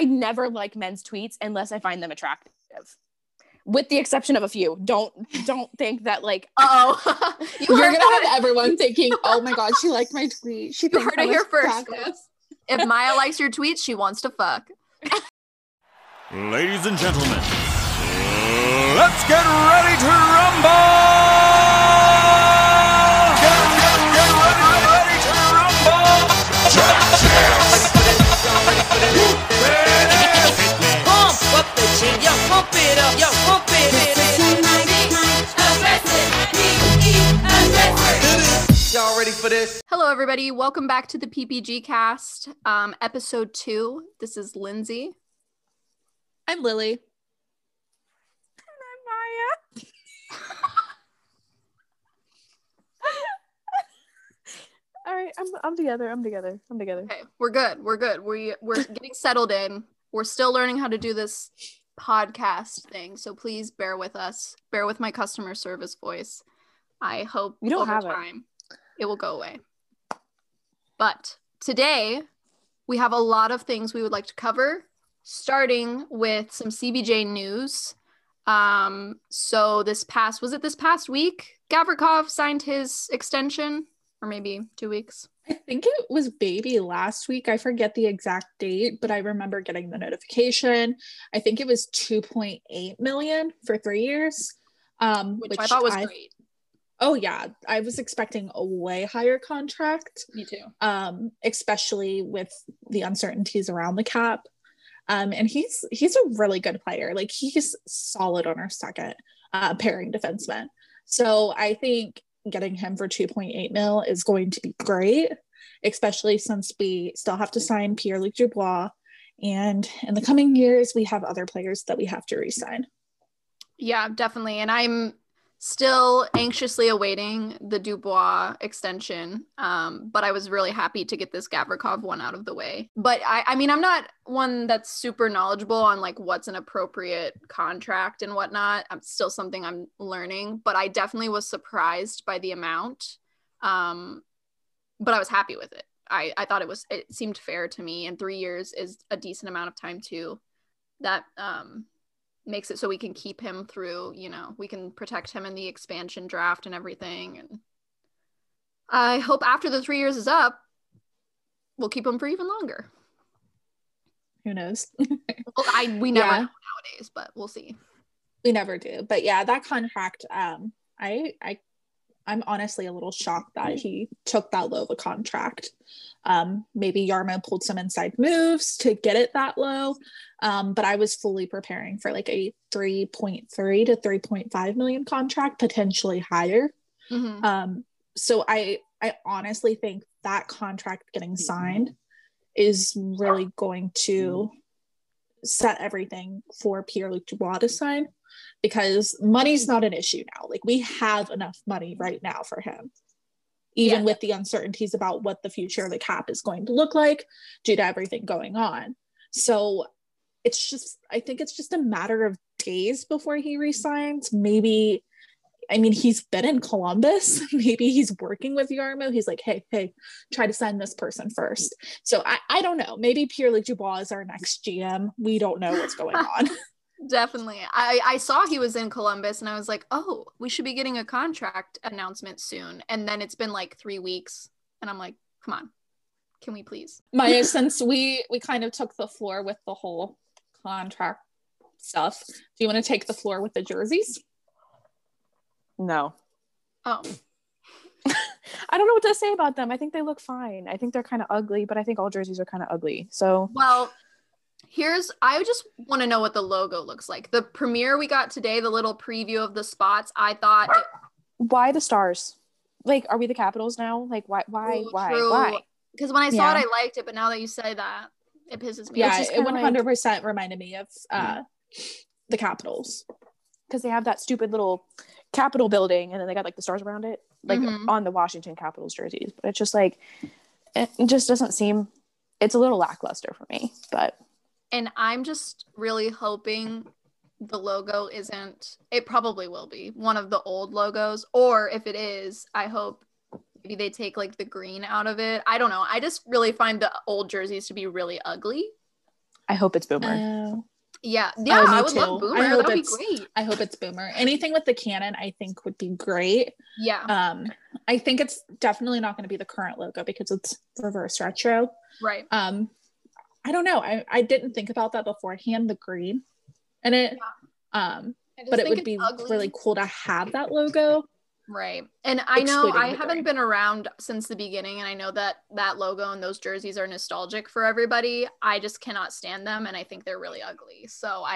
I never like men's tweets unless I find them attractive, with the exception of a few. Don't think that like, uh-oh. You're gonna have everyone thinking, oh my god, she liked my tweet. She heard it here first. If Maya likes your tweets, she wants to fuck. Ladies and gentlemen, let's get ready to rumble! Get ready to rumble! Ready? Pump up the gym, yo, pump it up, yo, pump it in. Y'all ready for this? Hello, everybody. Welcome back to the PPG cast, episode 2. This is Lindsay. I'm Lily. And I'm Maya. All right, I'm together. Okay, we're good. We're getting settled in. We're still learning how to do this podcast thing, so please bear with us. Bear with my customer service voice. I hope you don't over time it will go away. But today, we have a lot of things we would like to cover, starting with some CBJ news. So this past week, Gavrikov signed his extension, or maybe 2 weeks. I think it was maybe last week. I forget the exact date, but I remember getting the notification. I think it was $2.8 million for 3 years, which I thought was great. Oh yeah, I was expecting a way higher contract. Me too. Especially with the uncertainties around the cap. And he's a really good player. Like, he's solid on our second pairing defenseman. So I think getting him for $2.8 million is going to be great, especially since we still have to sign Pierre-Luc Dubois. And in the coming years, we have other players that we have to re-sign. Yeah, definitely. And I'm still anxiously awaiting the Dubois extension, but I was really happy to get this Gavrikov one out of the way. But I mean, I'm not one that's super knowledgeable on like what's an appropriate contract and whatnot. It's still something I'm learning, but I definitely was surprised by the amount, but I was happy with it. I thought it seemed fair to me, and 3 years is a decent amount of time too. That makes it so we can keep him through, you know, we can protect him in the expansion draft and everything. And I hope after the 3 years is up, we'll keep him for even longer. Who knows? Well, we never know nowadays, but we'll see. We never do. But yeah, that contract, I'm honestly a little shocked that he took that low of a contract. Maybe Jarmo pulled some inside moves to get it that low. But I was fully preparing for like a $3.3 to $3.5 million contract, potentially higher. Mm-hmm. So I honestly think that contract getting signed is really going to set everything for Pierre-Luc Dubois to sign, because money's not an issue now. Like, we have enough money right now for him, even with the uncertainties about what the future of the cap is going to look like due to everything going on. So I think it's just a matter of days before he resigns. Maybe, I mean, he's been in Columbus. Maybe he's working with Jarmo. He's like, hey, try to sign this person first. So I don't know. Maybe Pierre-Luc Dubois is our next GM. We don't know what's going on. Definitely. I saw he was in Columbus and I was like, oh, we should be getting a contract announcement soon. And then it's been like 3 weeks and I'm like, come on, can we please? Maya, since we kind of took the floor with the whole contract stuff, do you want to take the floor with the jerseys? No. Oh. I don't know what to say about them. I think they look fine. I think they're kind of ugly, but I think all jerseys are kind of ugly. So, well, I just want to know what the logo looks like. The premiere we got today, the little preview of the spots, I thought. Why the stars? Like, are we the Capitals now? Like, why? Because when I saw it, I liked it. But now that you say that, it pisses me off. Yeah, it 100% reminded me of the Capitals. Because they have that stupid little Capitol building, and then they got like the stars around it, like on the Washington Capitals jerseys. But it's just like, it just doesn't seem, it's a little lackluster for me, but. And I'm just really hoping the logo isn't, it probably will be one of the old logos, or if it is, I hope maybe they take like the green out of it. I don't know. I just really find the old jerseys to be really ugly. I hope it's Boomer. Yeah, I would love Boomer. That would be great. I hope it's Boomer. Anything with the cannon, I think, would be great. Yeah. I think it's definitely not going to be the current logo because it's reverse retro. Right. I don't know. I didn't think about that beforehand, the green. And it, but it would be ugly. Really cool to have that logo. Right. And I know I haven't been around since the beginning, and I know that that logo and those jerseys are nostalgic for everybody. I just cannot stand them, and I think they're really ugly. So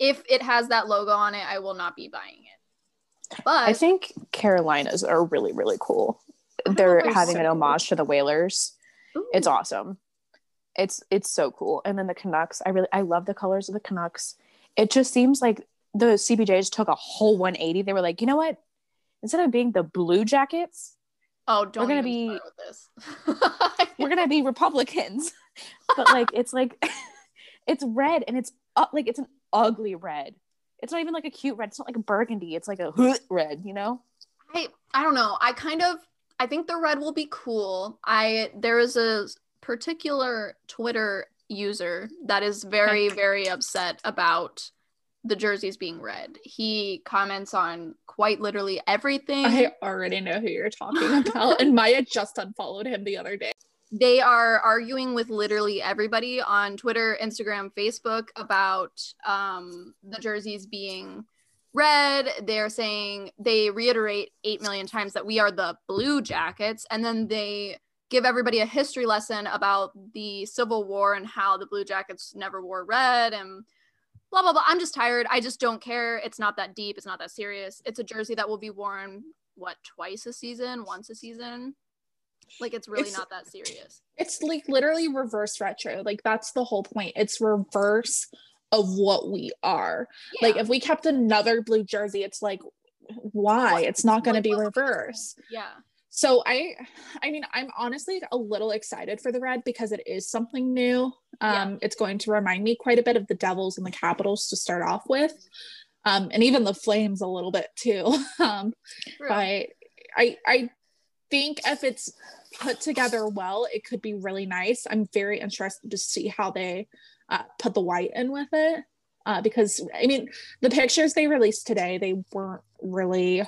if it has that logo on it, I will not be buying it. But I think Carolinas are really, really cool. They're having an homage to the Whalers. Ooh. It's awesome. It's so cool. And then the Canucks, I love the colors of the Canucks. It just seems like the CBJs took a whole 180. They were like, you know what? Instead of being the Blue Jackets, we're gonna be with this. We're gonna be Republicans, but it's red, and it's it's an ugly red. It's not even like a cute red. It's not like a burgundy. It's like a red, you know. I don't know. I think the red will be cool. There is a particular Twitter user that is very very upset about the jerseys being red. He comments on quite literally everything. I already know who you're talking about. And Maya just unfollowed him the other day. They are arguing with literally everybody on Twitter, Instagram, Facebook about the jerseys being red. They're saying, they reiterate 8 million times that we are the Blue Jackets. And then they give everybody a history lesson about the Civil War and how the Blue Jackets never wore red and blah, blah, blah. I'm just tired. I just don't care. It's not that deep. It's not that serious. It's a jersey that will be worn, twice a season, once a season? It's really not that serious. It's literally reverse retro. That's the whole point. It's reverse of what we are. Yeah. If we kept another blue jersey, it's why? It's not going to be reverse. Yeah. So I mean, I'm honestly a little excited for the red because it is something new. It's going to remind me quite a bit of the Devils and the Capitals to start off with. And even the Flames a little bit too. But I think if it's put together well, it could be really nice. I'm very interested to see how they put the white in with it. Because I mean, the pictures they released today, they weren't really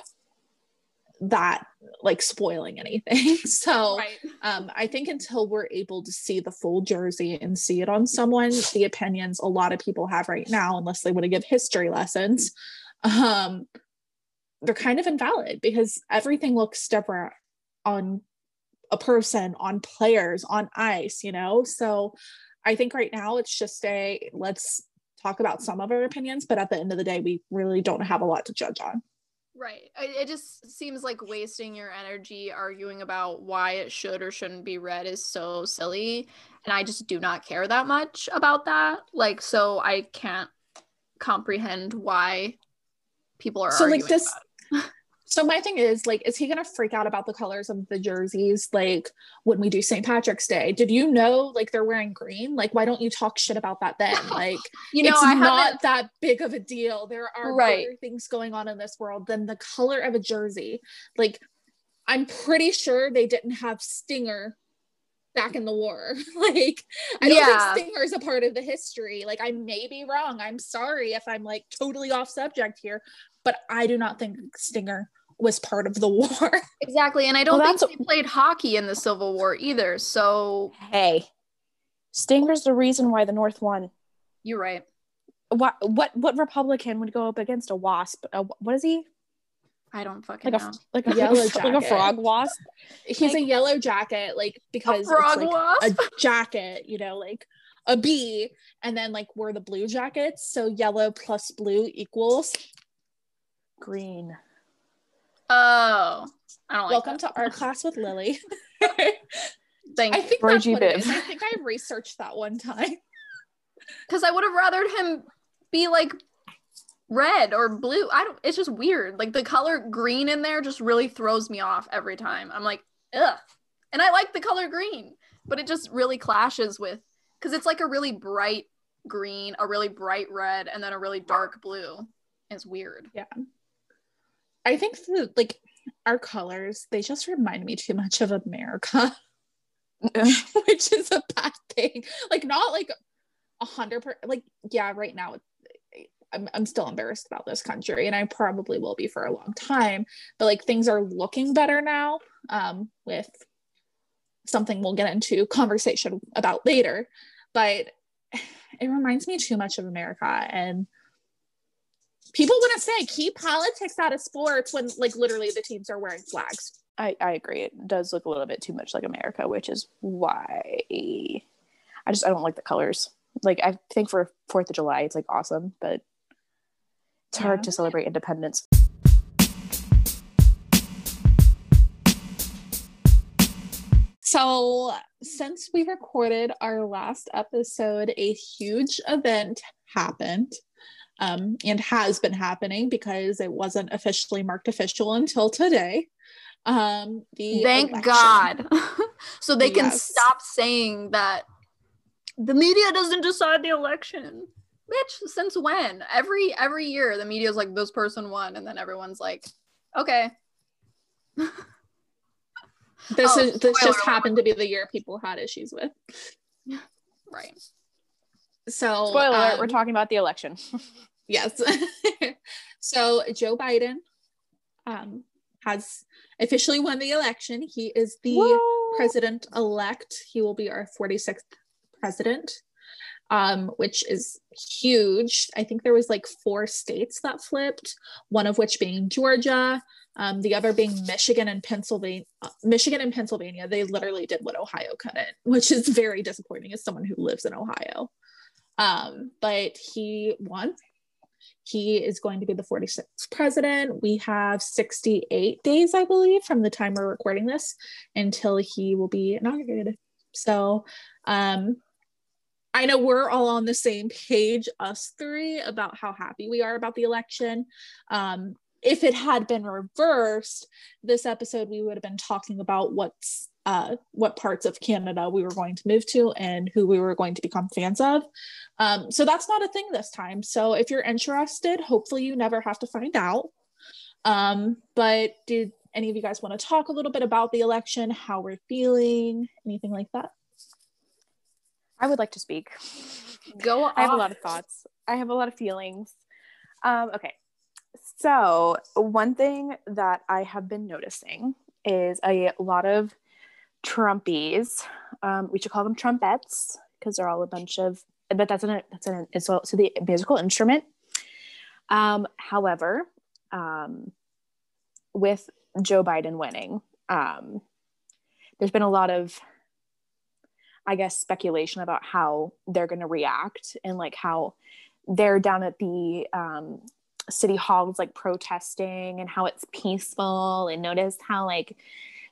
that spoiling anything. So I think until we're able to see the full jersey and see it on someone, the opinions a lot of people have right now, unless they want to give history lessons, they're kind of invalid because everything looks different on a person, on players, on ice, you know? So I think right now it's just let's talk about some of our opinions, but at the end of the day, we really don't have a lot to judge on. Right. It just seems like wasting your energy arguing about why it should or shouldn't be red is so silly. And I just do not care that much about that. So I can't comprehend why people are arguing this. About it. So my thing is he going to freak out about the colors of the jerseys? When we do St. Patrick's Day, did you know, they're wearing green? Why don't you talk shit about that then? It's not that big of a deal. There are other things going on in this world than the color of a jersey. I'm pretty sure they didn't have Stinger back in the war. I don't think Stinger is a part of the history. I may be wrong. I'm sorry if I'm totally off subject here, but I do not think Stinger was part of the war. Exactly. And I don't think they played hockey in the Civil War either. So hey, Stinger's the reason why the North won. You're right. What Republican would go up against a wasp? What is he? I don't fucking know. A yellow jacket. A frog wasp. He's a yellow jacket, because a frog wasp? A jacket, a bee, and then we're the Blue Jackets, so yellow plus blue equals green. Oh, I don't like Welcome that. To our class with Lily. Thank you. I think that's what it is. I think I researched that one time. Because I would have rathered him be red or blue. It's just weird. The color green in there just really throws me off every time. I'm ugh. And I like the color green, but it just really clashes with, because it's a really bright green, a really bright red, and then a really dark blue. It's weird. Yeah. I think our colors, they just remind me too much of America, which is a bad thing. Not 100%. Like, yeah, right now I'm still embarrassed about this country, and I probably will be for a long time, but like things are looking better now, with something we'll get into conversation about later, but it reminds me too much of America. And people want to say keep politics out of sports when like literally the teams are wearing flags. I agree. It does look a little bit too much like America, which is why I don't like the colors. Like, I think for 4th of July, it's like awesome, but it's hard to celebrate independence. So since we recorded our last episode, a huge event happened, and has been happening because it wasn't officially marked official until today. Thank election. God. So they can stop saying that the media doesn't decide the election. Bitch, since when? Every year the media's like, this person won, and then everyone's like, okay. This just happened to be the year people had issues with. Right. So spoiler alert, we're talking about the election. Yes. So Joe Biden has officially won the election. He is the president-elect. He will be our 46th president, which is huge. I think there was like 4 states that flipped, one of which being Georgia, the other being Michigan and Pennsylvania. They literally did what Ohio couldn't, which is very disappointing as someone who lives in Ohio. But he won. He is going to be the 46th president. We have 68 days, I believe, from the time we're recording this until he will be inaugurated. So I know we're all on the same page, us 3, about how happy we are about the election. If it had been reversed, this episode we would have been talking about what parts of Canada we were going to move to and who we were going to become fans of. So that's not a thing this time. So if you're interested, hopefully you never have to find out. But did any of you guys want to talk a little bit about the election, how we're feeling, anything like that? I would like to speak. Go on. I have a lot of thoughts. I have a lot of feelings. Okay. So one thing that I have been noticing is a lot of Trumpies. We should call them Trumpets because they're all a bunch of, but that's an insult to the musical instrument. However, with Joe Biden winning, there's been a lot of, I guess, speculation about how they're going to react, and like how they're down at the city halls, like protesting, and how it's peaceful, and notice how like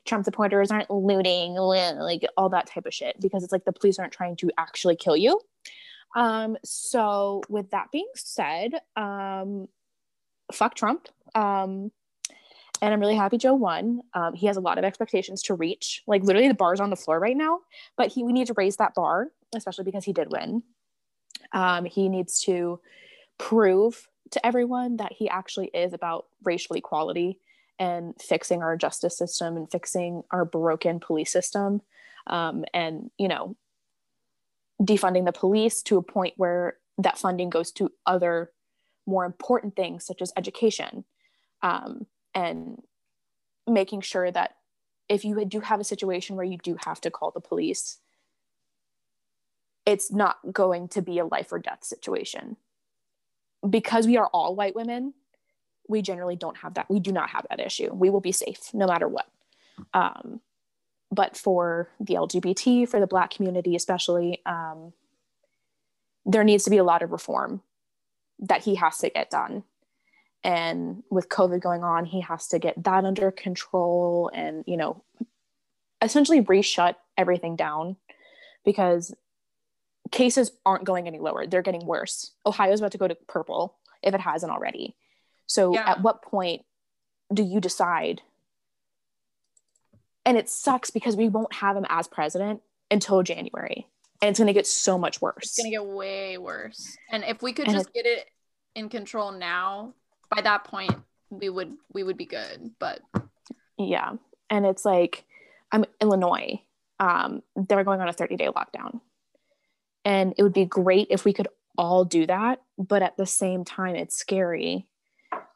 Trump supporters aren't looting, like all that type of shit, because it's like the police aren't trying to actually kill you. So with that being said, fuck Trump. And I'm really happy Joe won. He has a lot of expectations to reach. Like, literally the bar's on the floor right now, but we need to raise that bar, especially because he did win. He needs to prove to everyone that he actually is about racial equality and fixing our justice system and fixing our broken police system, and, you know, defunding the police to a point where that funding goes to other more important things such as education. And making sure that if you do have a situation where you do have to call the police, it's not going to be a life or death situation. Because we are all white women, we generally don't have that. We do not have that issue. We will be safe no matter what. But for the LGBT, for the Black community especially, there needs to be a lot of reform that he has to get done. And with COVID going on, he has to get that under control and, you know, essentially re-shut everything down, because cases aren't going any lower. They're getting worse. Ohio's about to go to purple if it hasn't already. So at what point do you decide? And it sucks because we won't have him as president until January. And it's going to get so much worse. It's going to get way worse. And if we could just get it in control now, by that point we would be good. But yeah, and it's like, I'm Illinois, they were going on a 30-day lockdown, And it would be great if we could all do that. But at the same time, it's scary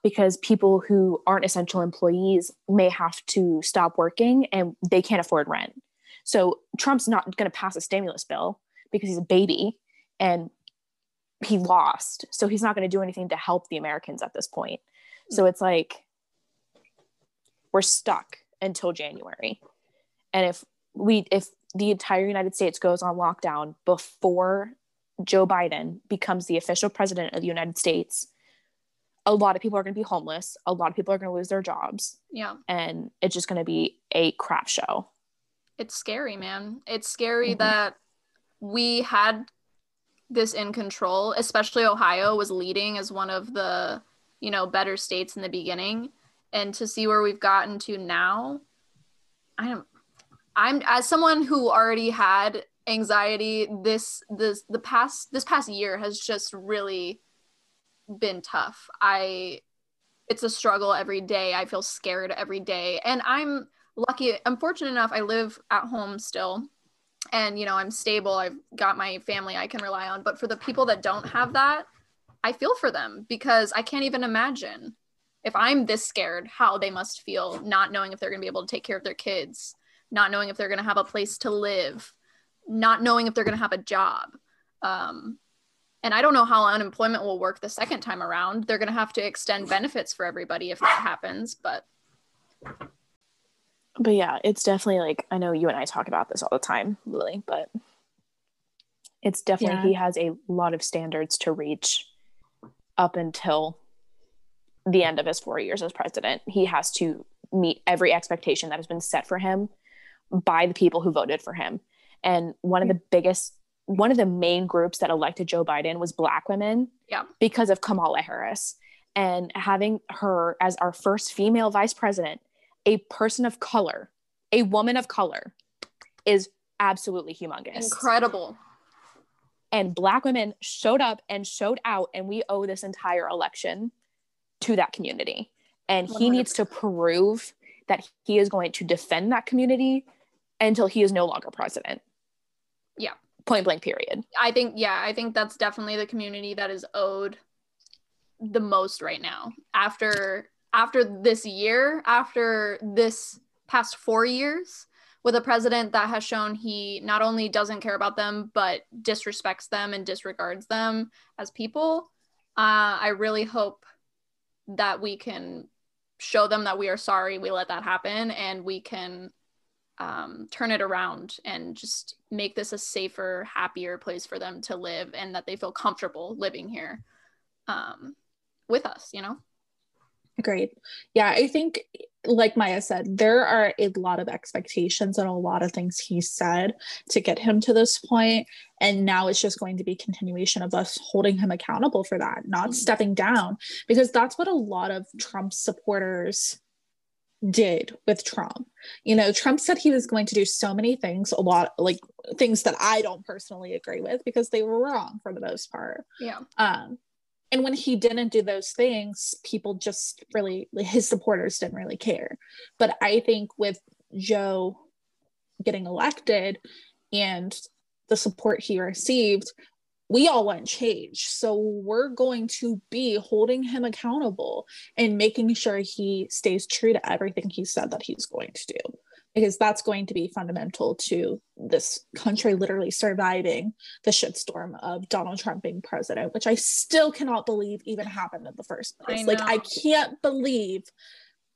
because people who aren't essential employees may have to stop working and they can't afford rent. So Trump's not going to pass a stimulus bill because he's a baby and he lost. So he's not going to do anything to help the Americans at this point. So it's like, we're stuck until January. And if the entire United States goes on lockdown before Joe Biden becomes the official president of the United States, a lot of people are going to be homeless. A lot of people are going to lose their jobs. Yeah. And it's just going to be a crap show. It's scary, man. It's scary that we had this in control, especially Ohio was leading as one of the, you know, better states in the beginning. And to see where we've gotten to now, I'm as someone who already had anxiety, this past year has just really been tough. It's a struggle every day. I feel scared every day. And I'm fortunate enough, I live at home still. And, you know, I'm stable. I've got my family I can rely on. But for the people that don't have that, I feel for them because I can't even imagine if I'm this scared, how they must feel not knowing if they're going to be able to take care of their kids, not knowing if they're going to have a place to live, not knowing if they're going to have a job. And I don't know how unemployment will work the second time around. They're going to have to extend benefits for everybody if that happens. But yeah, it's definitely like, I know you and I talk about this all the time, Lily, but it's definitely, yeah. He has a lot of standards to reach up until the end of his 4 years as president. He has to meet every expectation that has been set for him by the people who voted for him. And one of the main groups that elected Joe Biden was Black women, yeah, because of Kamala Harris. And having her as our first female vice president, a person of color, a woman of color, is absolutely humongous. Incredible. And Black women showed up and showed out, and we owe this entire election to that community. And 100%. He needs to prove that he is going to defend that community until he is no longer president. Yeah. Point blank, period. I think that's definitely the community that is owed the most right now. After this year, after this past 4 years, with a president that has shown he not only doesn't care about them, but disrespects them and disregards them as people, I really hope that we can show them that we are sorry we let that happen, and we can turn it around and just make this a safer, happier place for them to live, and that they feel comfortable living here with us, you know? Great. Yeah, I think, like Maya said, there are a lot of expectations and a lot of things he said to get him to this point. And now it's just going to be continuation of us holding him accountable for that, not stepping down, because that's what a lot of Trump supporters did with Trump. You know, Trump said he was going to do so many things, a lot like things that I don't personally agree with because they were wrong for the most part. Yeah. And when he didn't do those things, people just really, his supporters didn't really care. But I think with Joe getting elected and the support he received, we all want change. So we're going to be holding him accountable and making sure he stays true to everything he said that he's going to do, because that's going to be fundamental to this country literally surviving the shitstorm of Donald Trump being president, which I still cannot believe even happened in the first place. Like, I can't believe,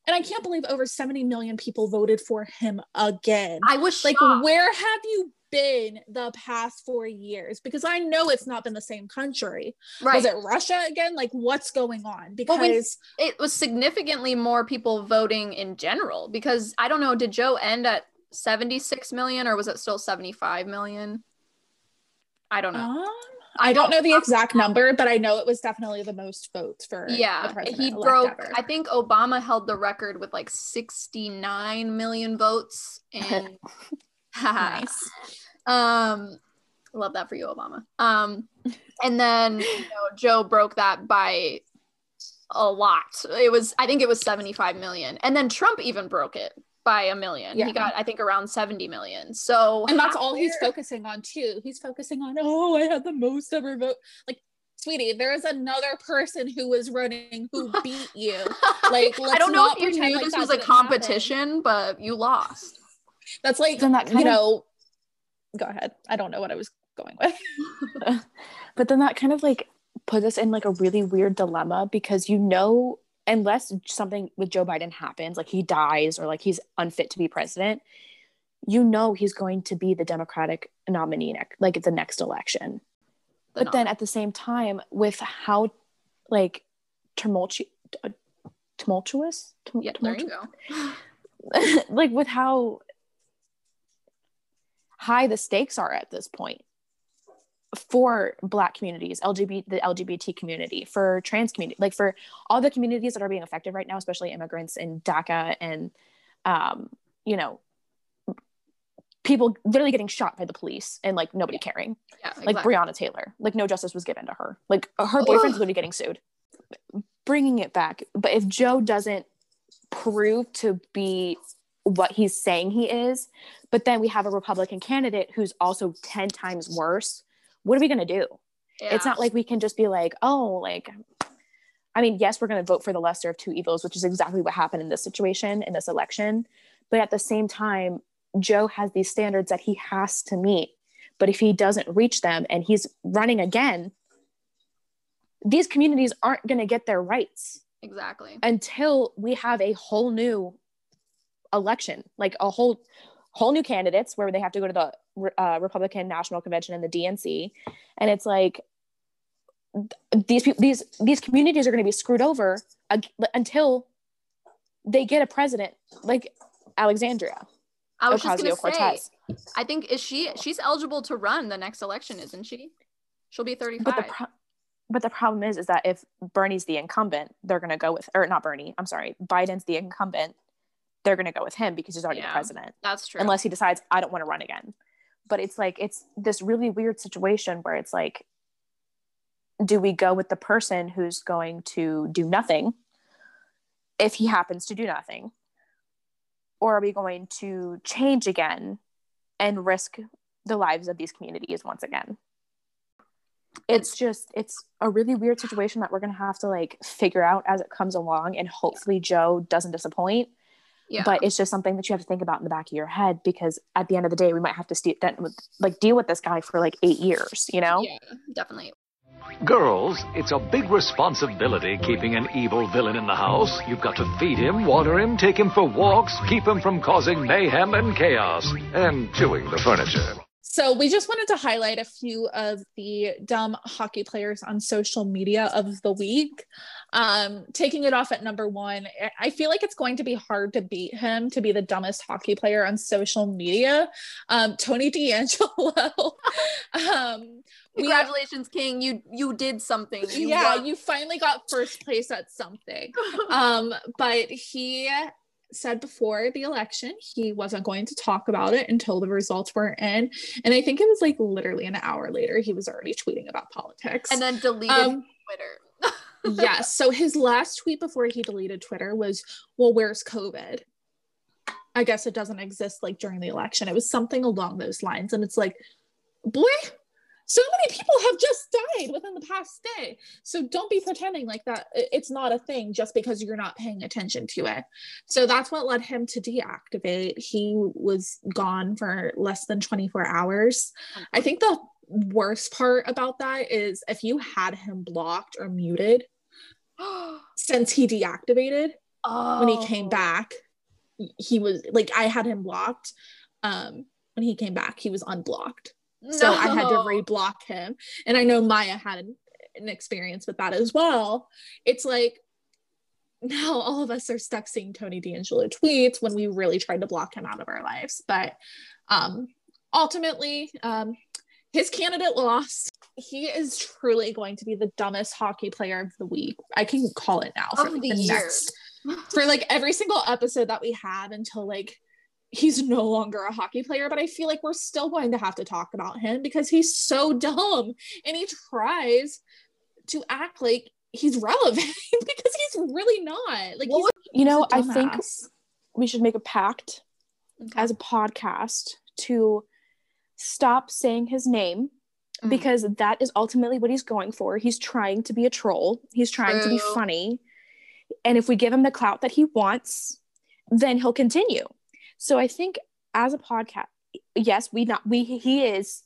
and I can't believe over 70 million people voted for him again. I was like, shocked. Where have you been the past 4 years? Because I know it's not been the same country. Right. Was it Russia again? Like, what's going on? Because it was significantly more people voting in general, because I don't know, did Joe end at 76 million or was it still 75 million? I don't know. I don't know the exact number, but I know it was definitely the most votes for the president. He broke, ever. I think Obama held the record with like 69 million votes. And nice. Love that for you, Obama. And then, you know, Joe broke that by a lot. I think it was 75 million. And then Trump even broke it by a million. Yeah. He got, I think, around 70 million. So, and that's all he's focusing on too. He's focusing on, oh, I had the most ever vote. Like, sweetie, there is another person who was running who beat you. Like, let's I don't know if you knew like this was a competition, but you lost. That's like, that you know, go ahead. I don't know what I was going with. But then that kind of like puts us in like a really weird dilemma, because, you know, unless something with Joe Biden happens, like he dies or like he's unfit to be president, you know he's going to be the Democratic nominee like at the next election. But then at the same time, with how like tumultuous, like with how high the stakes are at this point for Black communities, the LGBT community, for trans community, like for all the communities that are being affected right now, especially immigrants and DACA and, you know, people literally getting shot by the police and like nobody caring. Yeah, exactly. Like Breonna Taylor, like no justice was given to her. Like her boyfriend's literally getting sued. Bringing it back. But if Joe doesn't prove to be what he's saying he is, but then we have a Republican candidate who's also 10 times worse, what are we going to do? Yeah. It's not like we can just be like, oh, like, I mean, yes, we're going to vote for the lesser of two evils, which is exactly what happened in this situation, in this election. But at the same time, Joe has these standards that he has to meet, but if he doesn't reach them and he's running again, these communities aren't going to get their rights. Exactly. Until we have a whole new election, like a whole new candidates where they have to go to the Republican National Convention and the DNC. And it's like, these communities are going to be screwed over until they get a president like Alexandria. I was just gonna say, I think she's eligible to run the next election, isn't she? She'll be 35. But the problem is that if Bernie's the incumbent, they're gonna go with, or not Bernie, I'm sorry, Biden's the incumbent, they're gonna go with him because he's already the president. That's true. Unless he decides, I don't want to run again. But it's like, it's this really weird situation where it's like, do we go with the person who's going to do nothing if he happens to do nothing? Or are we going to change again and risk the lives of these communities once again? It's a really weird situation that we're going to have to like figure out as it comes along. And hopefully Joe doesn't disappoint. Yeah. But it's just something that you have to think about in the back of your head, because at the end of the day, we might have to deal with this guy for like 8 years, you know? Yeah, definitely. Girls, it's a big responsibility keeping an evil villain in the house. You've got to feed him, water him, take him for walks, keep him from causing mayhem and chaos, and chewing the furniture. So we just wanted to highlight a few of the dumb hockey players on social media of the week. Taking it off at number one, I feel like it's going to be hard to beat him to be the dumbest hockey player on social media. Tony D'Angelo. Congratulations, King. You did something. You finally got first place at something. But he said before the election he wasn't going to talk about it until the results were in, and I think it was like literally an hour later he was already tweeting about politics and then deleted Twitter. Yes, so his last tweet before he deleted Twitter was, well, where's COVID? I guess it doesn't exist like during the election. It was something along those lines, and it's like, boy, so many people have just died within the past day. So don't be pretending like that it's not a thing just because you're not paying attention to it. So that's what led him to deactivate. He was gone for less than 24 hours. I think the worst part about that is if you had him blocked or muted since he deactivated, when he came back, he was like, I had him blocked. When he came back, he was unblocked. So I had to reblock him. And I know Maya had an experience with that as well. It's like, now all of us are stuck seeing Tony D'Angelo tweets when we really tried to block him out of our lives. But ultimately, his candidate lost. He is truly going to be the dumbest hockey player of the week. I can call it now for like the next, for like every single episode that we have until like he's no longer a hockey player, but I feel like we're still going to have to talk about him because he's so dumb and he tries to act like he's relevant because he's really not. Like, he's, you know, I think we should make a pact as a podcast to stop saying his name, because that is ultimately what he's going for. He's trying to be a troll. He's trying to be funny. And if we give him the clout that he wants, then he'll continue. So I think as a podcast, yes, he is,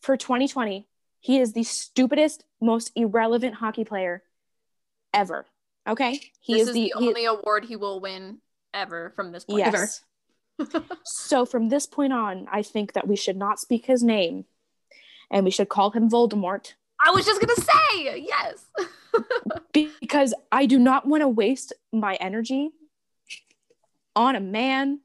for 2020, he is the stupidest, most irrelevant hockey player ever. Okay? This is the only award he will win ever from this point. Yes. So from this point on, I think that we should not speak his name, and we should call him Voldemort. I was just going to say, yes. Because I do not want to waste my energy on a man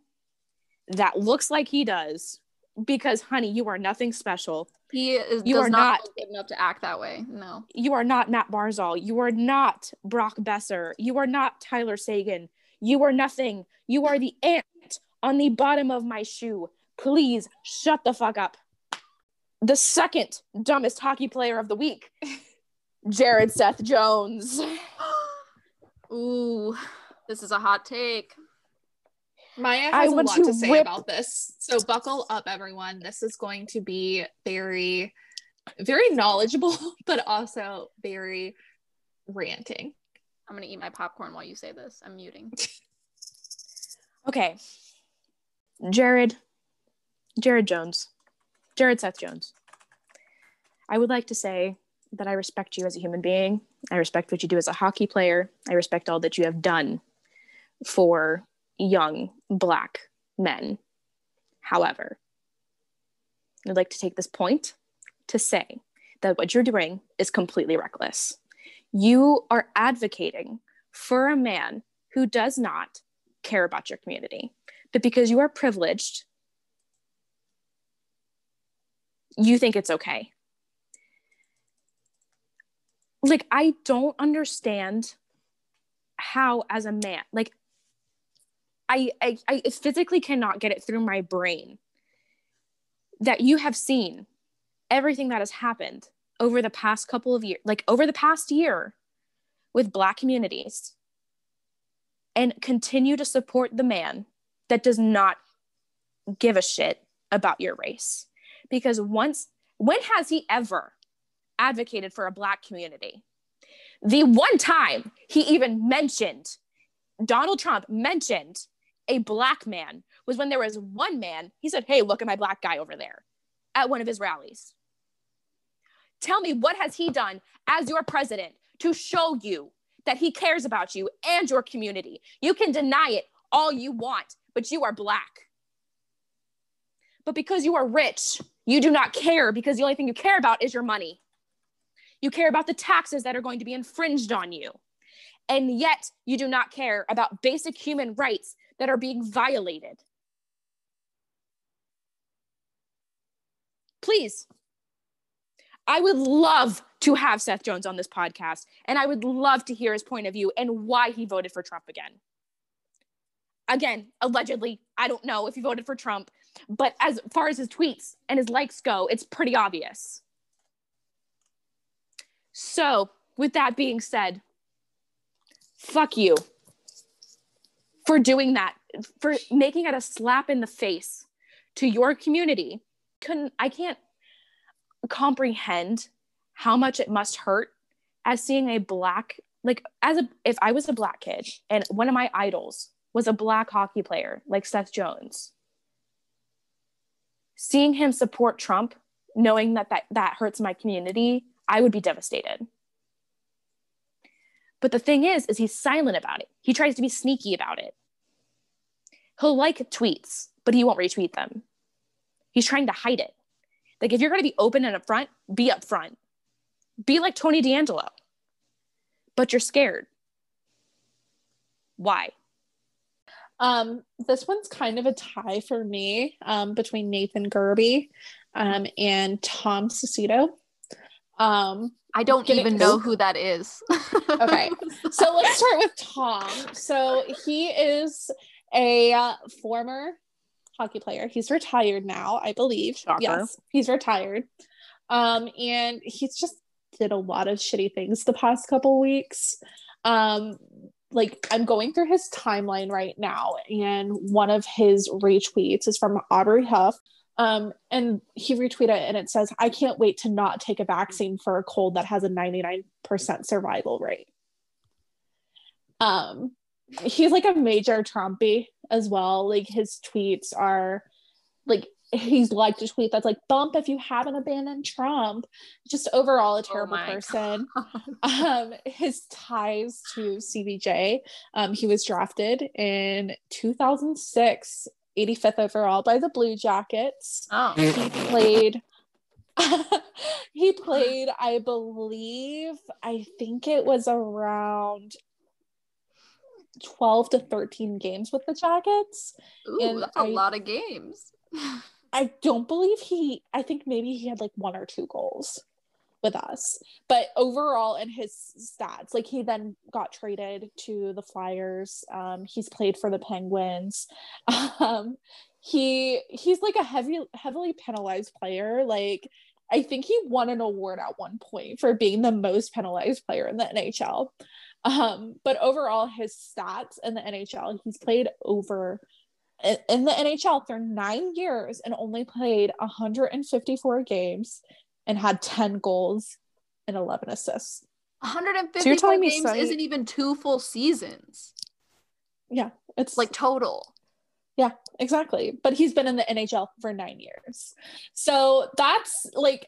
that looks like he does. Because, honey, you are nothing special. You are not good enough to act that way. No. You are not Matt Barzal. You are not Brock Besser. You are not Tyler Sagan. You are nothing. You are the ant on the bottom of my shoe. Please shut the fuck up. The second dumbest hockey player of the week, Jared Seth Jones. Ooh, this is a hot take. Maya has a lot to say about this. So buckle up, everyone. This is going to be very, very knowledgeable, but also very ranting. I'm going to eat my popcorn while you say this. I'm muting. Okay. Jared Seth Jones. I would like to say that I respect you as a human being. I respect what you do as a hockey player. I respect all that you have done for young Black men. However, I'd like to take this point to say that what you're doing is completely reckless. You are advocating for a man who does not care about your community, but because you are privileged, you think it's okay. Like, I don't understand how, as a man, like, I physically cannot get it through my brain that you have seen everything that has happened over the past couple of years, like over the past year with Black communities, and continue to support the man that does not give a shit about your race. Because when has he ever advocated for a Black community? The one time he even mentioned, Donald Trump mentioned a Black man, was when there was one man, he said, hey, look at my Black guy over there, at one of his rallies. Tell me, what has he done as your president to show you that he cares about you and your community? You can deny it all you want, but you are Black. But because you are rich, you do not care, because the only thing you care about is your money. You care about the taxes that are going to be infringed on you. And yet you do not care about basic human rights that are being violated. Please. I would love to have Seth Jones on this podcast, and I would love to hear his point of view and why he voted for Trump again. Again, allegedly, I don't know if he voted for Trump, but as far as his tweets and his likes go, it's pretty obvious. So, with that being said, fuck you for doing that, for making it a slap in the face to your community. I can't comprehend how much it must hurt as seeing a Black, like, if I was a Black kid and one of my idols was a Black hockey player like Seth Jones, seeing him support Trump, knowing that hurts my community, I would be devastated. But the thing is he's silent about it. He tries to be sneaky about it. He'll like tweets, but he won't retweet them. He's trying to hide it. Like, if you're going to be open and upfront, be upfront. Be like Tony D'Angelo. But you're scared. Why? This one's kind of a tie for me between Nathan Gerby and Tom Cicito. I don't even know who that is. Okay. So let's start with Tom. So he is a former hockey player. He's retired now, I believe. Shocker. Yes, he's retired. And he's just did a lot of shitty things the past couple weeks. like, I'm going through his timeline right now, and one of his retweets is from Aubrey Huff. And he retweeted it, and it says, "I can't wait to not take a vaccine for a cold that has a 99% survival rate." He's like a major Trumpy as well. Like, his tweets are like, he's liked a tweet that's like, "Bump if you haven't abandoned Trump." Just overall a terrible person. His ties to CBJ. He was drafted in 2006, 85th overall by the Blue Jackets. He played, I think it was around 12 to 13 games with the Jackets. That's a lot of games. I don't believe I think maybe he had like one or two goals with us, but overall in his stats, like, he then got traded to the Flyers. He's played for the Penguins. He's like a heavily penalized player. Like, I think he won an award at one point for being the most penalized player in the NHL. But overall his stats in the NHL, he's played in the NHL for 9 years and only played 154 games and had 10 goals and 11 assists. 154 games isn't even two full seasons. Yeah. It's like total. Yeah, exactly. But he's been in the NHL for 9 years. So that's like,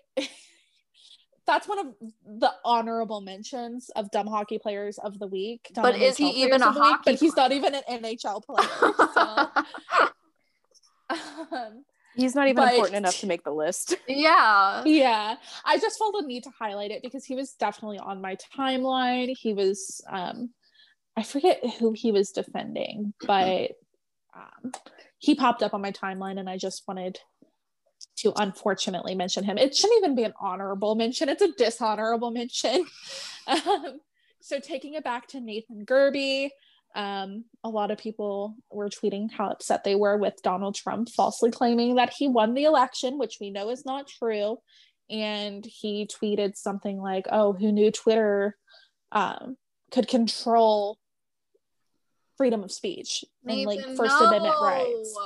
that's one of the honorable mentions of dumb hockey players of the week. But is he even a hockey player? But he's not even an NHL player. So. He's not even important enough to make the list. Yeah. Yeah. I just felt the need to highlight it because he was definitely on my timeline. He was, I forget who he was defending, but he popped up on my timeline and I just wanted to unfortunately mention him. It shouldn't even be an honorable mention. It's a dishonorable mention. So taking it back to Nathan Gerby, a lot of people were tweeting how upset they were with Donald Trump falsely claiming that he won the election, which we know is not true. And he tweeted something like, "Oh, who knew Twitter could control freedom of speech and like First Amendment rights?"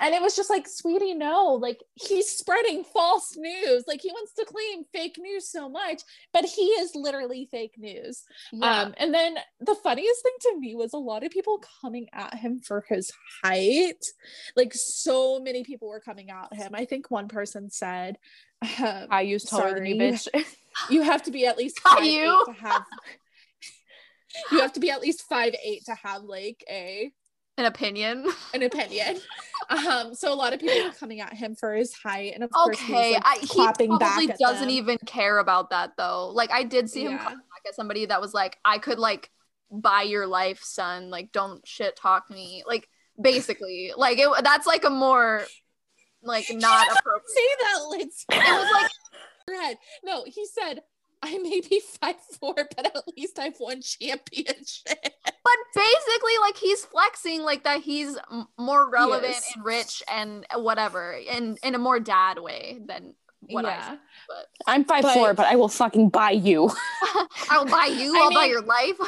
And it was just like, sweetie, no, like, he's spreading false news. Like, he wants to claim fake news so much, but he is literally fake news. Yeah. And then the funniest thing to me was a lot of people coming at him for his height. Like, so many people were coming at him. I think one person said, "I used taller than you, bitch." You have to be at least 5'8" to have. You have to be at least 5'8" to have like an opinion. So a lot of people are coming at him for his height, and of course he's like clapping back at them. He probably doesn't even care about that though. Like, I did see him clapping back at somebody that was like, "I could like buy your life, son. Like, don't shit talk me." Like, basically, like that's like a more like not appropriate. Say that, Lindsay. It was like red. No, he said, "I may be 5'4", but at least I've won championships." But basically, like, he's flexing, like, that he's more relevant and rich and whatever, and in a more dad way than what I said. But I'm 5'4", but I will fucking buy you. I'll buy you. I'll buy your life.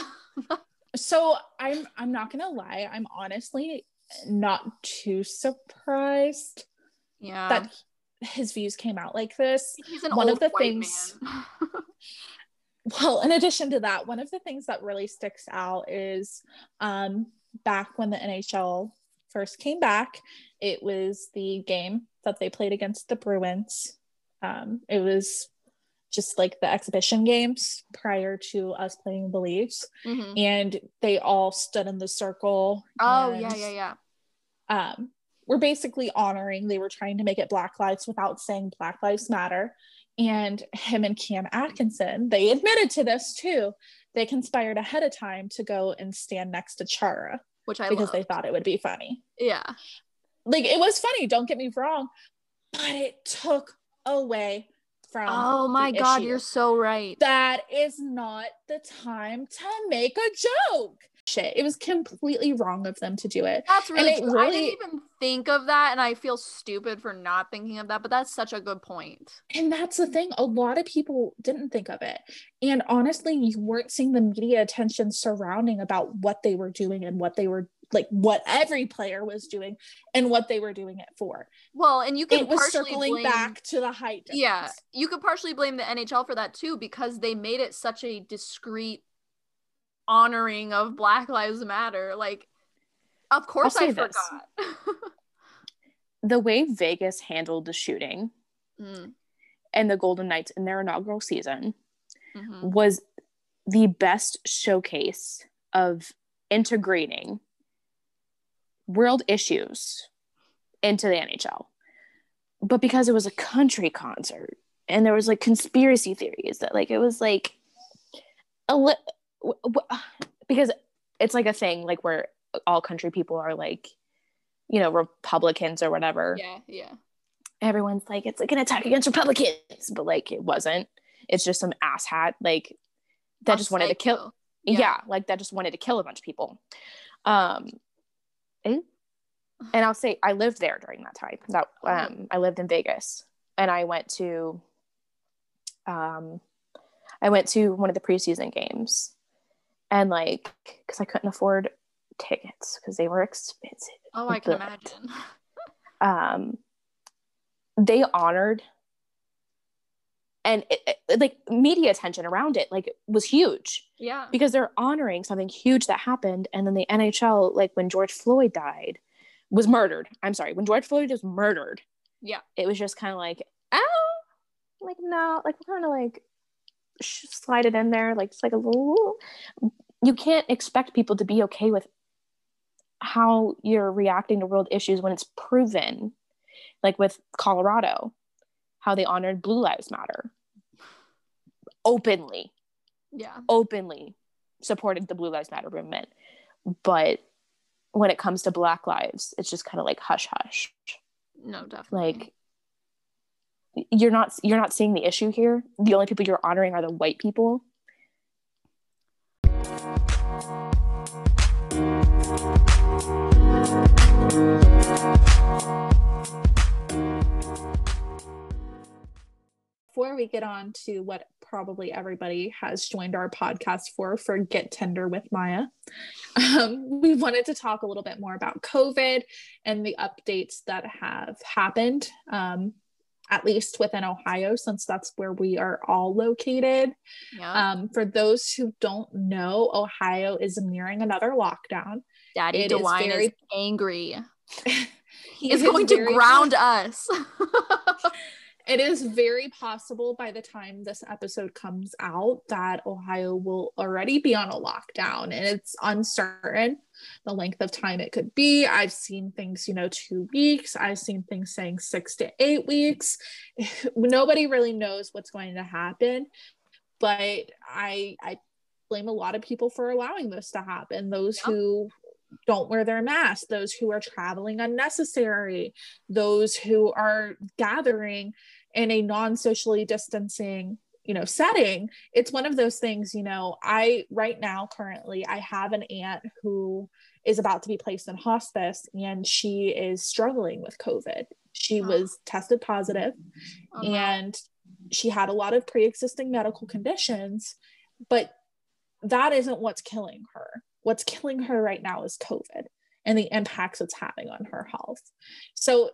So I'm not gonna lie. I'm honestly not too surprised. Yeah. That his views came out like this. He's an old white man. Well, in addition to that, one of the things that really sticks out is back when the NHL first came back, it was the game that they played against the Bruins. It was just like the exhibition games prior to us playing the Leafs. Mm-hmm. And they all stood in the circle. Oh, and, yeah. We're basically honoring, they were trying to make it Black Lives without saying Black Lives Matter. And him and Cam Atkinson, they admitted to this too. They conspired ahead of time to go and stand next to Chara, because they thought it would be funny. Yeah. Like, it was funny, don't get me wrong, but it took away from the issue. You're so right. That is not the time to make a joke. shit. It was completely wrong of them to do it. That's really true. Really, I didn't even think of that, and I feel stupid for not thinking of that, but that's such a good point. And that's the thing. A lot of people didn't think of it. And honestly, you weren't seeing the media attention surrounding about what they were doing and what they were like, what every player was doing and what they were doing it for. Well, and you can circling back to the height difference. Yeah, you could partially blame the NHL for that too, because they made it such a discreet honoring of Black Lives Matter. Like, of course I forgot. The way Vegas handled the shooting and the Golden Knights in their inaugural season was the best showcase of integrating world issues into the NHL. But because it was a country concert and there was like conspiracy theories that like it was like because it's like a thing like where all country people are like, you know, Republicans or whatever. Yeah Everyone's like it's like an attack against Republicans, but like it wasn't. It's just some asshat like that just wanted to kill like that just wanted to kill a bunch of people. And I'll say I lived there during that time. That I lived in Vegas, and I went to one of the preseason games, and like because I couldn't afford tickets because they were expensive. Oh, I can imagine. They honored, and it, like media attention around it, like it was huge. Yeah, because they're honoring something huge that happened, and then the NHL, like when George Floyd died. Was murdered. I'm sorry. When George Floyd was murdered, yeah, it was just kind of like, oh, like no, like kind of like slide it in there, like just like a little. You can't expect people to be okay with how you're reacting to world issues when it's proven, like with Colorado, how they honored Blue Lives Matter openly, openly supported the Blue Lives Matter movement, but. When it comes to Black lives, it's just kind of like hush hush. No, definitely. Like you're not seeing the issue here. The only people you're honoring are the white people. Before we get on to what probably everybody has joined our podcast for Get Tender with Maya, we wanted to talk a little bit more about COVID and the updates that have happened, at least within Ohio, since that's where we are all located. Yeah. For those who don't know, Ohio is nearing another lockdown. Daddy DeWine is angry. He is going to ground us. It is very possible by the time this episode comes out that Ohio will already be on a lockdown, and it's uncertain the length of time it could be. I've seen things, 2 weeks. I've seen things saying 6 to 8 weeks. Nobody really knows what's going to happen, but I blame a lot of people for allowing this to happen. Those who don't wear their masks, those who are traveling unnecessary, those who are gathering in a non-socially distancing, setting. It's one of those things, I have an aunt who is about to be placed in hospice, and she is struggling with COVID. She was tested positive and she had a lot of pre-existing medical conditions, but that isn't what's killing her. What's killing her right now is COVID and the impacts it's having on her health. So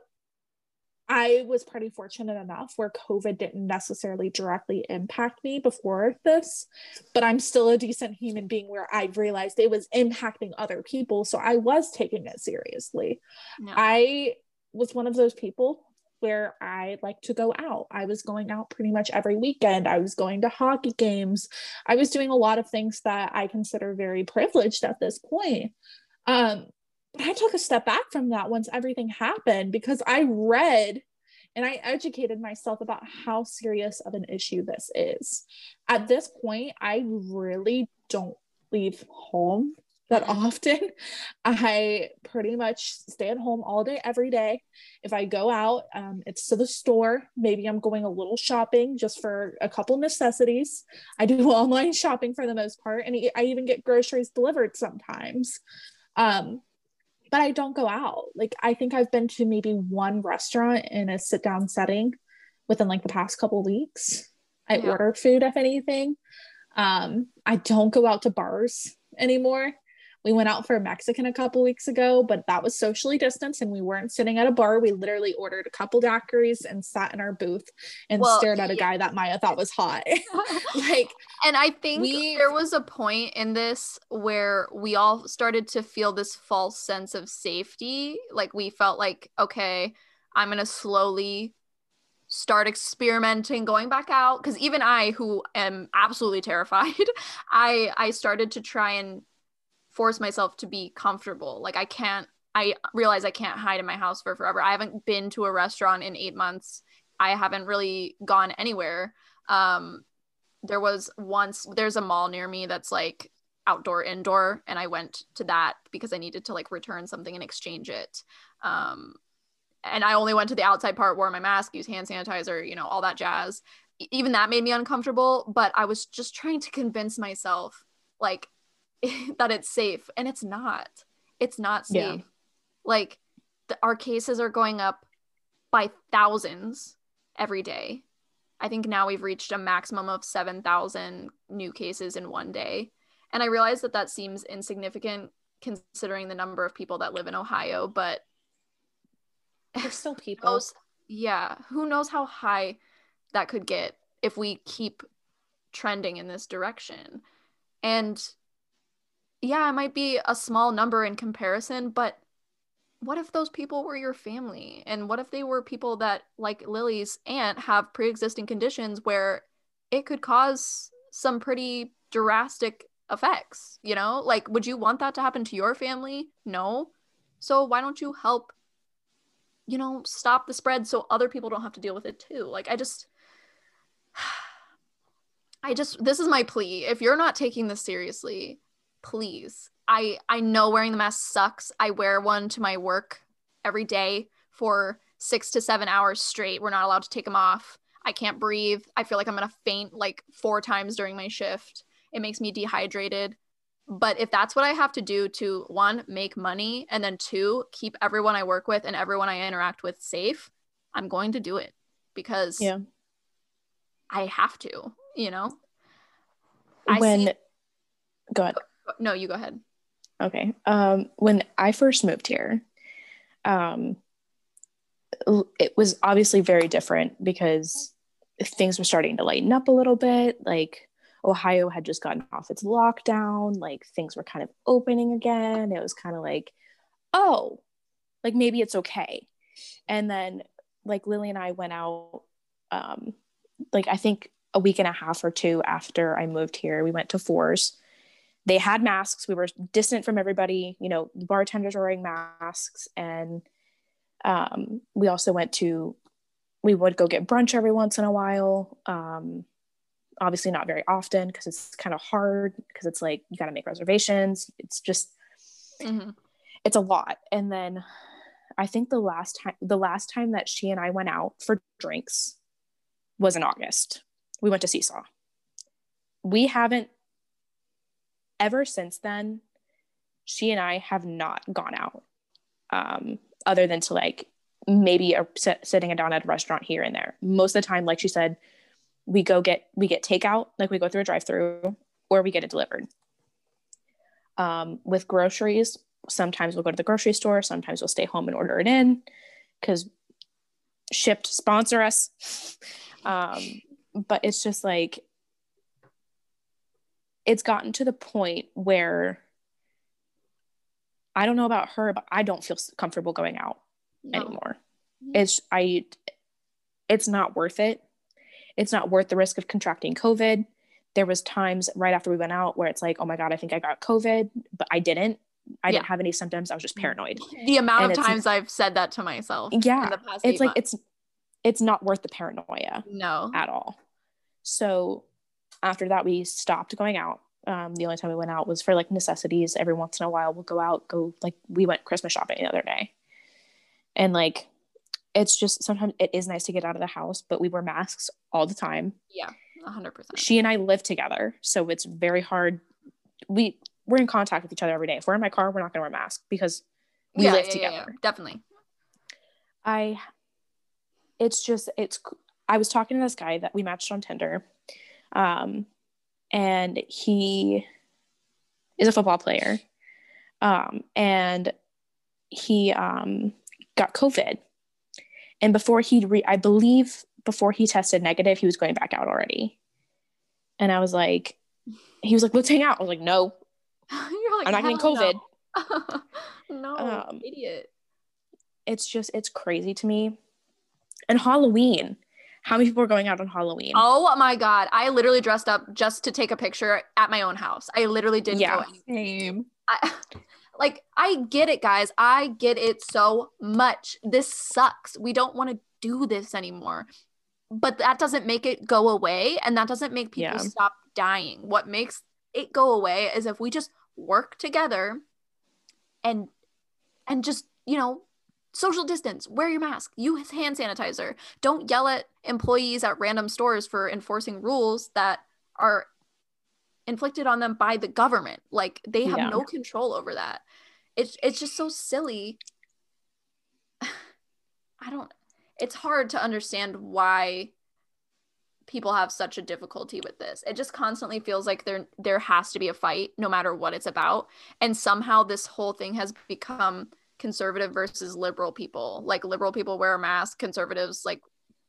I was pretty fortunate enough where COVID didn't necessarily directly impact me before this, but I'm still a decent human being where I realized it was impacting other people. So I was taking it seriously. No. I was one of those people where I like to go out. I was going out pretty much every weekend. I was going to hockey games. I was doing a lot of things that I consider very privileged at this point. But I took a step back from that once everything happened, because I read and I educated myself about how serious of an issue this is. At this point, I really don't leave home that often. I pretty much stay at home all day, every day. If I go out, it's to the store. Maybe I'm going a little shopping just for a couple necessities. I do online shopping for the most part. And I even get groceries delivered sometimes. But I don't go out. Like, I think I've been to maybe one restaurant in a sit down setting within like the past couple weeks. I order food, if anything. I don't go out to bars anymore. We went out for a Mexican a couple weeks ago, but that was socially distanced and we weren't sitting at a bar. We literally ordered a couple daiquiris and sat in our booth and stared at a guy that Maya thought was hot. And I think there was a point in this where we all started to feel this false sense of safety. Like, we felt like, okay, I'm going to slowly start experimenting, going back out. Because even I, who am absolutely terrified, I started to try and force myself to be comfortable. Like, I realize I can't hide in my house for forever. I haven't been to a restaurant in 8 months. I haven't really gone anywhere. There's a mall near me that's like outdoor, indoor. And I went to that because I needed to like return something and exchange it. And I only went to the outside part, wore my mask, used hand sanitizer, you know, all that jazz. Even that made me uncomfortable, but I was just trying to convince myself like that it's safe, and it's not safe. Yeah. Like, our cases are going up by thousands every day. I think now we've reached a maximum of 7,000 new cases in one day. And I realize that seems insignificant considering the number of people that live in Ohio, but there's still people. Who knows how high that could get if we keep trending in this direction. And yeah, it might be a small number in comparison, but what if those people were your family? And what if they were people that, like Lily's aunt, have pre-existing conditions where it could cause some pretty drastic effects, you know? Like, would you want that to happen to your family? No. So why don't you help, you know, stop the spread so other people don't have to deal with it too? Like, this is my plea. If you're not taking this seriously, please. I know wearing the mask sucks. I wear one to my work every day for 6 to 7 hours straight. We're not allowed to take them off. I can't breathe. I feel like I'm going to faint like 4 times during my shift. It makes me dehydrated. But if that's what I have to do to, 1, make money, and then 2, keep everyone I work with and everyone I interact with safe, I'm going to do it because I have to, you know? Go ahead. No, you go ahead. Okay. When I first moved here, it was obviously very different because things were starting to lighten up a little bit. Like, Ohio had just gotten off its lockdown. Like, things were kind of opening again. It was kind of like, oh, like, maybe it's okay. And then, like, Lily and I went out, like, I think a week and a half or 2 after I moved here, we went to Fours. They had masks. We were distant from everybody. You know, the bartenders were wearing masks. And we also we would go get brunch every once in a while. Obviously not very often because it's kind of hard, because it's like, you got to make reservations. It's just, it's a lot. And then I think the last time that she and I went out for drinks was in August. We went to Seesaw. We haven't, ever since then, she and I have not gone out, other than to like maybe sitting down at a restaurant here and there. Most of the time, like she said, we get takeout, like we go through a drive-through, or we get it delivered. With groceries, sometimes we'll go to the grocery store, sometimes we'll stay home and order it in, because Shipped sponsor us. But it's just like, it's gotten to the point where, I don't know about her, but I don't feel comfortable going out anymore. No. It's not worth it. It's not worth the risk of contracting COVID. There was times right after we went out where it's like, oh my God, I think I got COVID, but I didn't. I didn't have any symptoms. I was just paranoid. The amount of times I've said that to myself. Yeah. In the past it's like, months. It's not worth the paranoia. No. At all. So after that, we stopped going out. The only time we went out was for like necessities. Every once in a while we'll go out, we went Christmas shopping the other day. And like, it's just, sometimes it is nice to get out of the house, but we wear masks all the time. Yeah. 100%. She and I live together, so it's very hard. We're in contact with each other every day. If we're in my car, we're not gonna wear masks because we live together. Yeah, definitely. I was talking to this guy that we matched on Tinder, and he is a football player, and he got COVID, and before he tested negative, he was going back out already. And I was like, he was like, let's hang out. I was like, no. You're like, I'm not getting COVID. No, idiot. It's just, it's crazy to me. And Halloween. How many people are going out on Halloween? Oh my God. I literally dressed up just to take a picture at my own house. I literally didn't go anywhere. I get it, guys. I get it so much. This sucks. We don't want to do this anymore. But that doesn't make it go away, and that doesn't make people stop dying. What makes it go away is if we just work together and just, social distance, wear your mask, use hand sanitizer. Don't yell at employees at random stores for enforcing rules that are inflicted on them by the government. Like, they have no control over that. It's just so silly. It's hard to understand why people have such a difficulty with this. It just constantly feels like there has to be a fight no matter what it's about. And somehow this whole thing has become conservative versus liberal people. Like, liberal people wear a mask, conservatives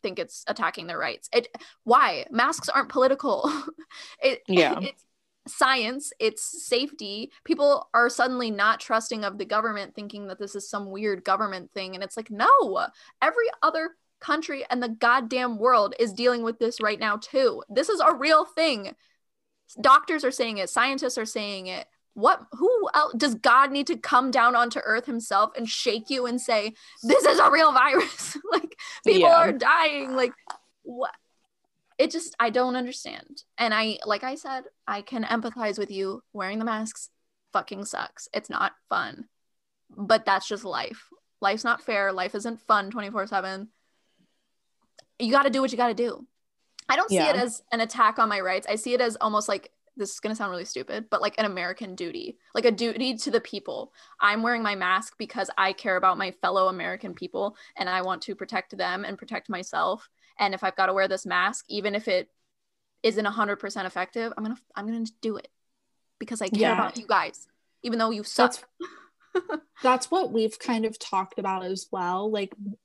think it's attacking their rights. Why? Masks aren't political. It's science, it's safety. People are suddenly not trusting of the government, thinking that this is some weird government thing, and it's like, no, every other country and the goddamn world is dealing with this right now too. This is a real thing. Doctors are saying it, scientists are saying it. Who else? Does God need to come down onto earth himself and shake you and say, this is a real virus? People are dying. What? It just, I don't understand. And I said, I can empathize with you. Wearing the masks fucking sucks. It's not fun. But that's just life. Life's not fair. Life isn't fun 24/7. You got to do what you got to do. I don't see it as an attack on my rights. I see it as almost like, this is going to sound really stupid, but an American duty, like a duty to the people. I'm wearing my mask because I care about my fellow American people, and I want to protect them and protect myself. And if I've got to wear this mask, even if it isn't 100% effective, I'm going to do it because I care about you guys, even though you suck. That's what we've kind of talked about as well.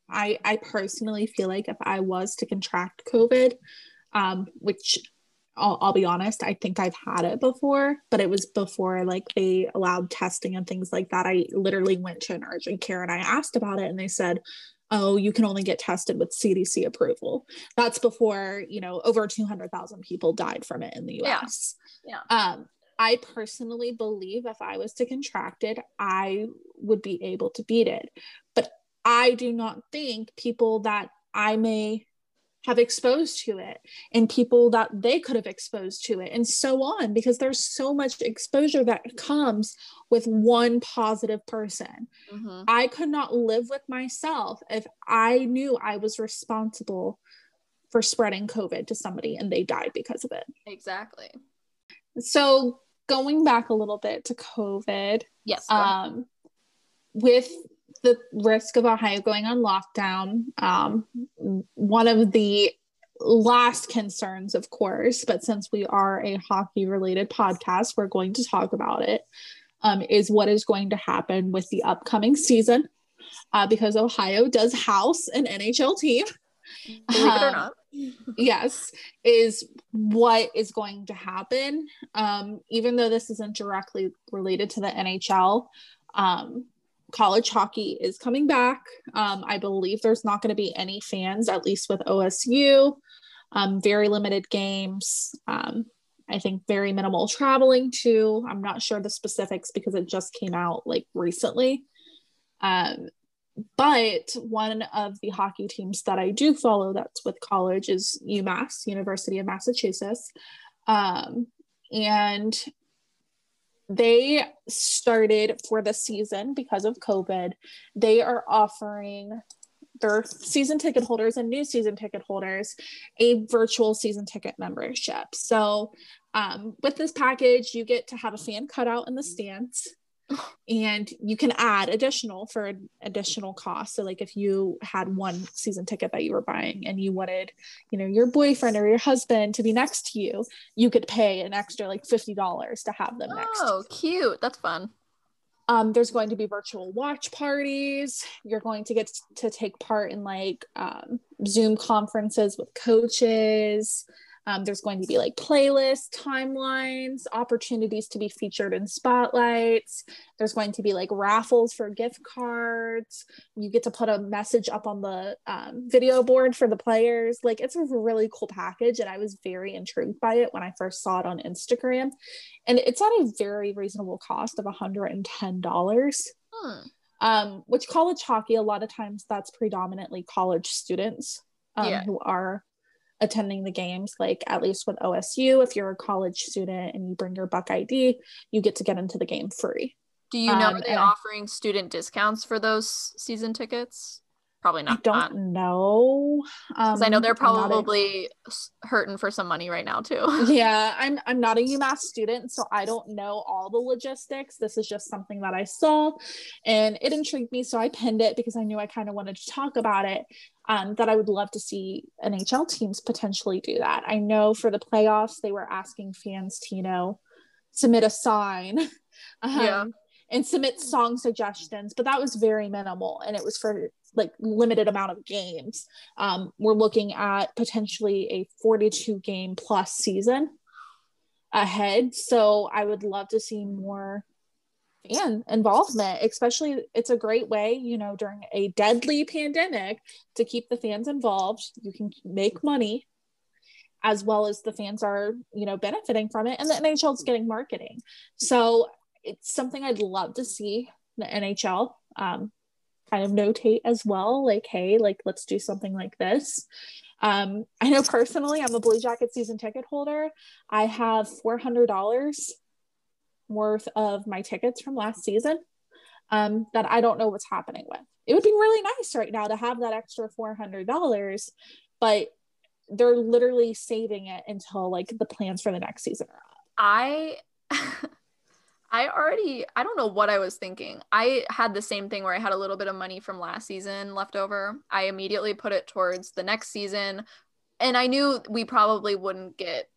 I personally feel like if I was to contract COVID, which I'll be honest, I think I've had it before, but it was before they allowed testing and things like that. I literally went to an urgent care and I asked about it, and they said, oh, you can only get tested with CDC approval. That's before, over 200,000 people died from it in the US. Yeah. I personally believe if I was to contract it, I would be able to beat it. But I do not think people that I may have exposed to it and people that they could have exposed to it and so on, because there's so much exposure that comes with one positive person. Mm-hmm. I could not live with myself if I knew I was responsible for spreading COVID to somebody and they died because of it. Exactly. So going back a little bit to COVID, yes, with the risk of Ohio going on lockdown, one of the last concerns, of course, but since we are a hockey related podcast, we're going to talk about it, is what is going to happen with the upcoming season, because Ohio does house an NHL team. Believe it or not. Yes, is what is going to happen. Even though this isn't directly related to the NHL, college hockey is coming back. I believe there's not going to be any fans, at least with OSU. Very limited games. I think very minimal traveling too. I'm not sure the specifics because it just came out recently. But one of the hockey teams that I do follow that's with college is UMass, University of Massachusetts. And They started for the season because of COVID. They are offering their season ticket holders and new season ticket holders a virtual season ticket membership. So with this package, you get to have a fan cutout in the stands, and you can add additional for an additional cost. So like if you had one season ticket that you were buying and you wanted, you know, your boyfriend or your husband to be next to you, you could pay an extra like $50 to have them next to you. Oh, cute. That's fun. There's going to be virtual watch parties. You're going to get to take part in like Zoom conferences with coaches. There's going to be like playlists, timelines, opportunities to be featured in spotlights. There's going to be like raffles for gift cards. You get to put a message up on the video board for the players. Like, it's a really cool package, and I was very intrigued by it when I first saw it on Instagram. And it's at a very reasonable cost of $110. Which college hockey, a lot of times that's predominantly college students who are attending the games. Like, at least with OSU, if you're a college student and you bring your Buck ID, you get to get into the game free. Do you know, are they offering student discounts for those season tickets? Probably not. I don't know. I know they're probably hurting for some money right now too. Yeah, I'm not a UMass student, so I don't know all the logistics. This is just something that I saw, and it intrigued me, so I pinned it because I knew I kind of wanted to talk about it. That I would love to see NHL teams potentially do that. I know for the playoffs, they were asking fans to, you know, submit a sign and submit song suggestions, but that was very minimal, and it was for like limited amount of games. We're looking at potentially a 42 game plus season ahead. So I would love to see more and involvement, especially. It's a great way, you know, during a deadly pandemic to keep the fans involved. You can make money as well as the fans are, you know, benefiting from it, and the NHL is getting marketing. So it's something I'd love to see the NHL kind of notate as well. Like, hey, like, let's do something like this. I know personally, I'm a Blue Jackets season ticket holder. I have $400 worth of my tickets from last season that I don't know what's happening with. It would be really nice right now to have that extra $400, but they're literally saving it until like the plans for the next season are up. I don't know what I was thinking. I had the same thing where I had a little bit of money from last season left over. I immediately put it towards the next season, and I knew we probably wouldn't get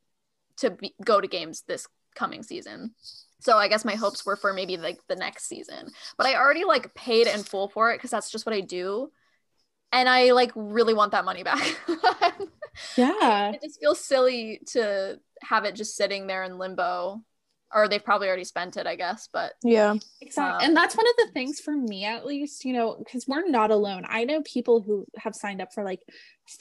to go to games this coming season. So I guess my hopes were for maybe like the next season, but I already like paid in full for it because that's just what I do. And I like really want that money back. Yeah. It just feels silly to have it just sitting there in limbo, or they've probably already spent it, I guess, but yeah, exactly. And that's one of the things for me, at least, you know, because we're not alone. I know people who have signed up for like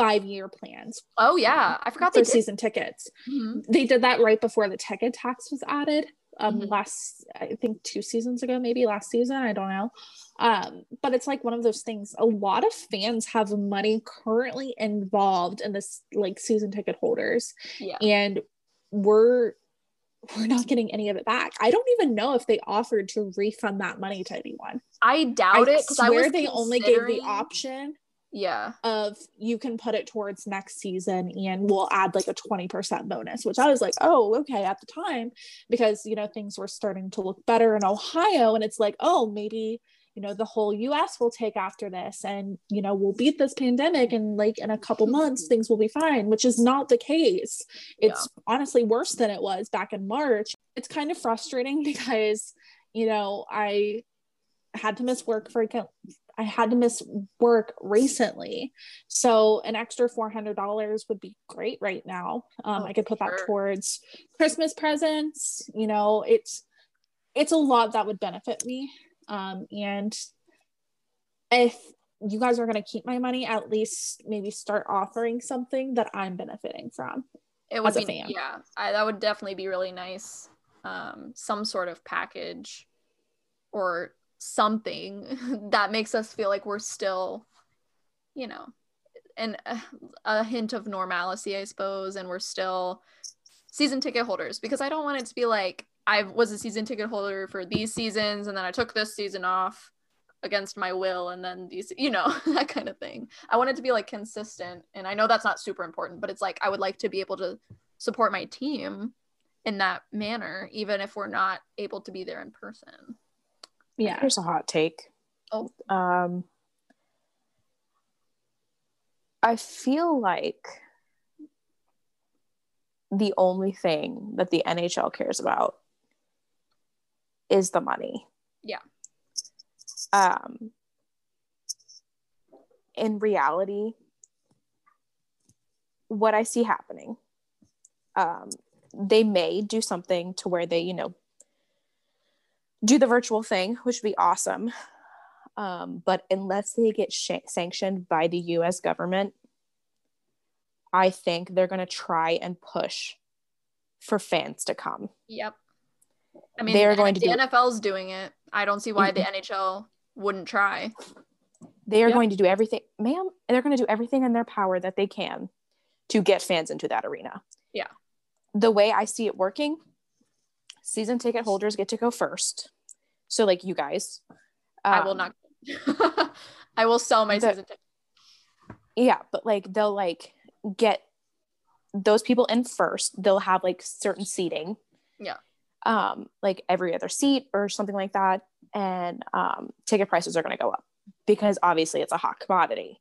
5-year plans. Oh yeah. I forgot their season tickets. Mm-hmm. They did that right before the ticket tax was added. Mm-hmm. I think 2 seasons ago, maybe last season, I don't know. But it's like one of those things. A lot of fans have money currently involved in this, like season ticket holders, and we're not getting any of it back. I don't even know if they offered to refund that money to anyone. I doubt it, because I swear they only gave the option of, you can put it towards next season and we'll add like a 20% bonus, which I was like, oh, okay, at the time, because, you know, things were starting to look better in Ohio, and it's like, oh, maybe, you know, the whole US will take after this, and, you know, we'll beat this pandemic, and like in a couple months things will be fine, which is not the case. It's honestly worse than it was back in March. It's kind of frustrating because, you know, I had to miss work recently. So an extra $400 would be great right now. I could put that towards Christmas presents. You know, it's a lot that would benefit me. And if you guys are going to keep my money, at least maybe start offering something that I'm benefiting from. It would be, yeah, that would definitely be really nice. Some sort of package or something that makes us feel like we're still, you know, and a hint of normalcy, I suppose, and we're still season ticket holders, because I don't want it to be like, I was a season ticket holder for these seasons, and then I took this season off against my will, and then these, you know, that kind of thing. I wanted to be like consistent, and I know that's not super important, but it's like I would like to be able to support my team in that manner, even if we're not able to be there in person. Yeah, here's a hot take. Oh, I feel like the only thing that the NHL cares about is the money. Yeah. In reality, what I see happening, they may do something to where they, you know, do the virtual thing, which would be awesome. But unless they get sanctioned by the U.S. government, I think they're going to try and push for fans to come. Yep. I mean, they're going to the NFL's doing it. I don't see why the NHL wouldn't try. They are going to do everything, ma'am. They're going to do everything in their power that they can to get fans into that arena. Yeah. The way I see it working, season ticket holders get to go first. So like you guys, I will not. I will sell my season ticket. Yeah, but like they'll like get those people in first. They'll have like certain seating. Yeah. Like every other seat or something like that, and ticket prices are going to go up because obviously it's a hot commodity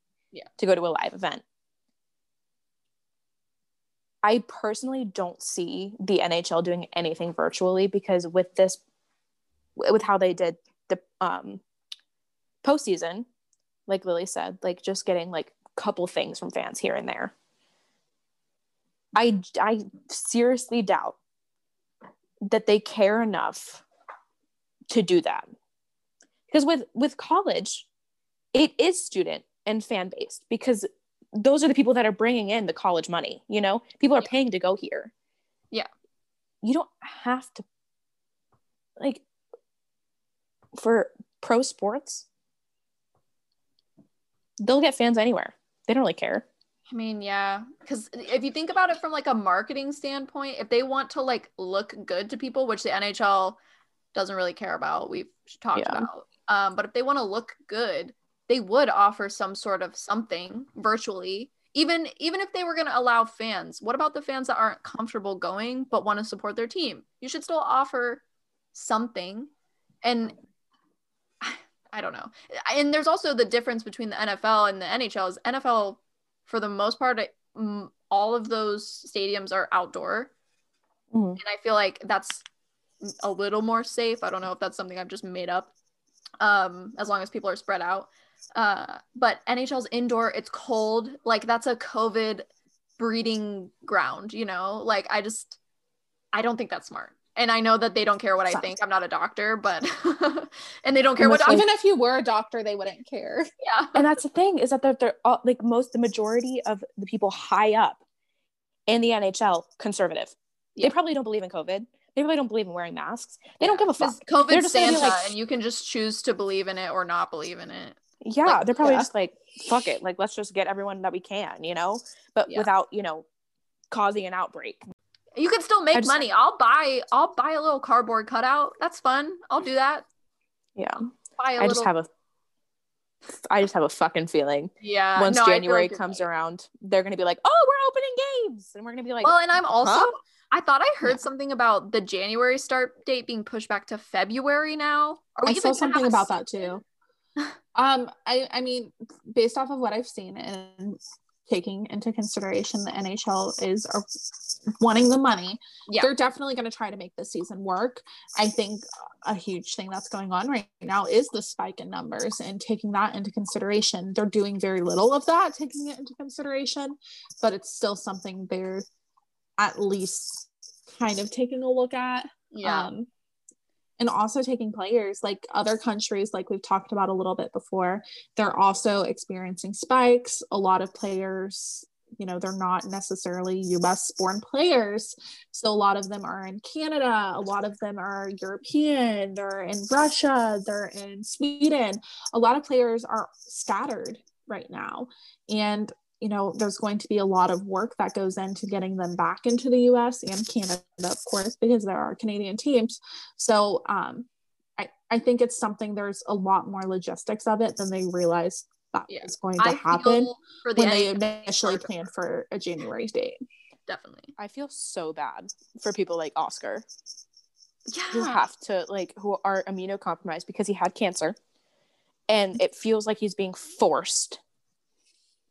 to go to a live event. I personally don't see the NHL doing anything virtually because with this, with how they did the postseason, like Lily said, like just getting like a couple things from fans here and there. I seriously doubt that they care enough to do that. Because with college, it is student and fan-based because those are the people that are bringing in the college money, you know? People are paying to go here. Yeah. You don't have to, like, for pro sports, they'll get fans anywhere. They don't really care. I mean, yeah, because if you think about it from like a marketing standpoint, if they want to like look good to people, which the NHL doesn't really care about, we've talked about, but if they want to look good, they would offer some sort of something virtually, even if they were going to allow fans. What about the fans that aren't comfortable going but want to support their team? You should still offer something. And I don't know. And there's also the difference between the NFL and the NHL is NFL, for the most part, all of those stadiums are outdoor. And I feel like that's a little more safe. I don't know if that's something I've just made up, as long as people are spread out. But NHL's indoor, it's cold. Like that's a COVID breeding ground, you know? Like I don't think that's smart. And I know that they don't care what I think. I'm not a doctor, but, and they don't care what even if you were a doctor, they wouldn't care. Yeah. And that's the thing is that they're all, like the majority of the people high up in the NHL, conservative. Yeah. They probably don't believe in COVID. They probably don't believe in wearing masks. They don't give a fuck. COVID's Santa, and you can just choose to believe in it or not believe in it. Yeah. Like, they're probably just like, fuck it. Like, let's just get everyone that we can, you know, but without, you know, causing an outbreak. You can still make money. I'll buy a little cardboard cutout. That's fun. I'll do that. Yeah. I just have a fucking feeling. Yeah. Once January comes around, they're gonna be like, oh, we're opening games, and we're gonna be like, well, and I'm also, I thought I heard something about the January start date being pushed back to February now. I saw something about that too. I mean, based off of what I've seen and taking into consideration the NHL is wanting the money, they're definitely going to try to make this season work. I think a huge thing that's going on right now is the spike in numbers, and taking that into consideration, they're doing very little of that, taking it into consideration, but it's still something they're at least kind of taking a look at. And also taking players, like other countries, like we've talked about a little bit before, they're also experiencing spikes. A lot of players, you know, they're not necessarily U.S. born players. So a lot of them are in Canada. A lot of them are European. They're in Russia. They're in Sweden. A lot of players are scattered right now. And you know, there's going to be a lot of work that goes into getting them back into the US and Canada, of course, because there are Canadian teams. So I think it's something, there's a lot more logistics of it than they realize that is going to happen when they initially planned for a January date. Definitely. I feel so bad for people like Oscar. Yeah. Who have to, like, who are immunocompromised because he had cancer. And it feels like he's being forced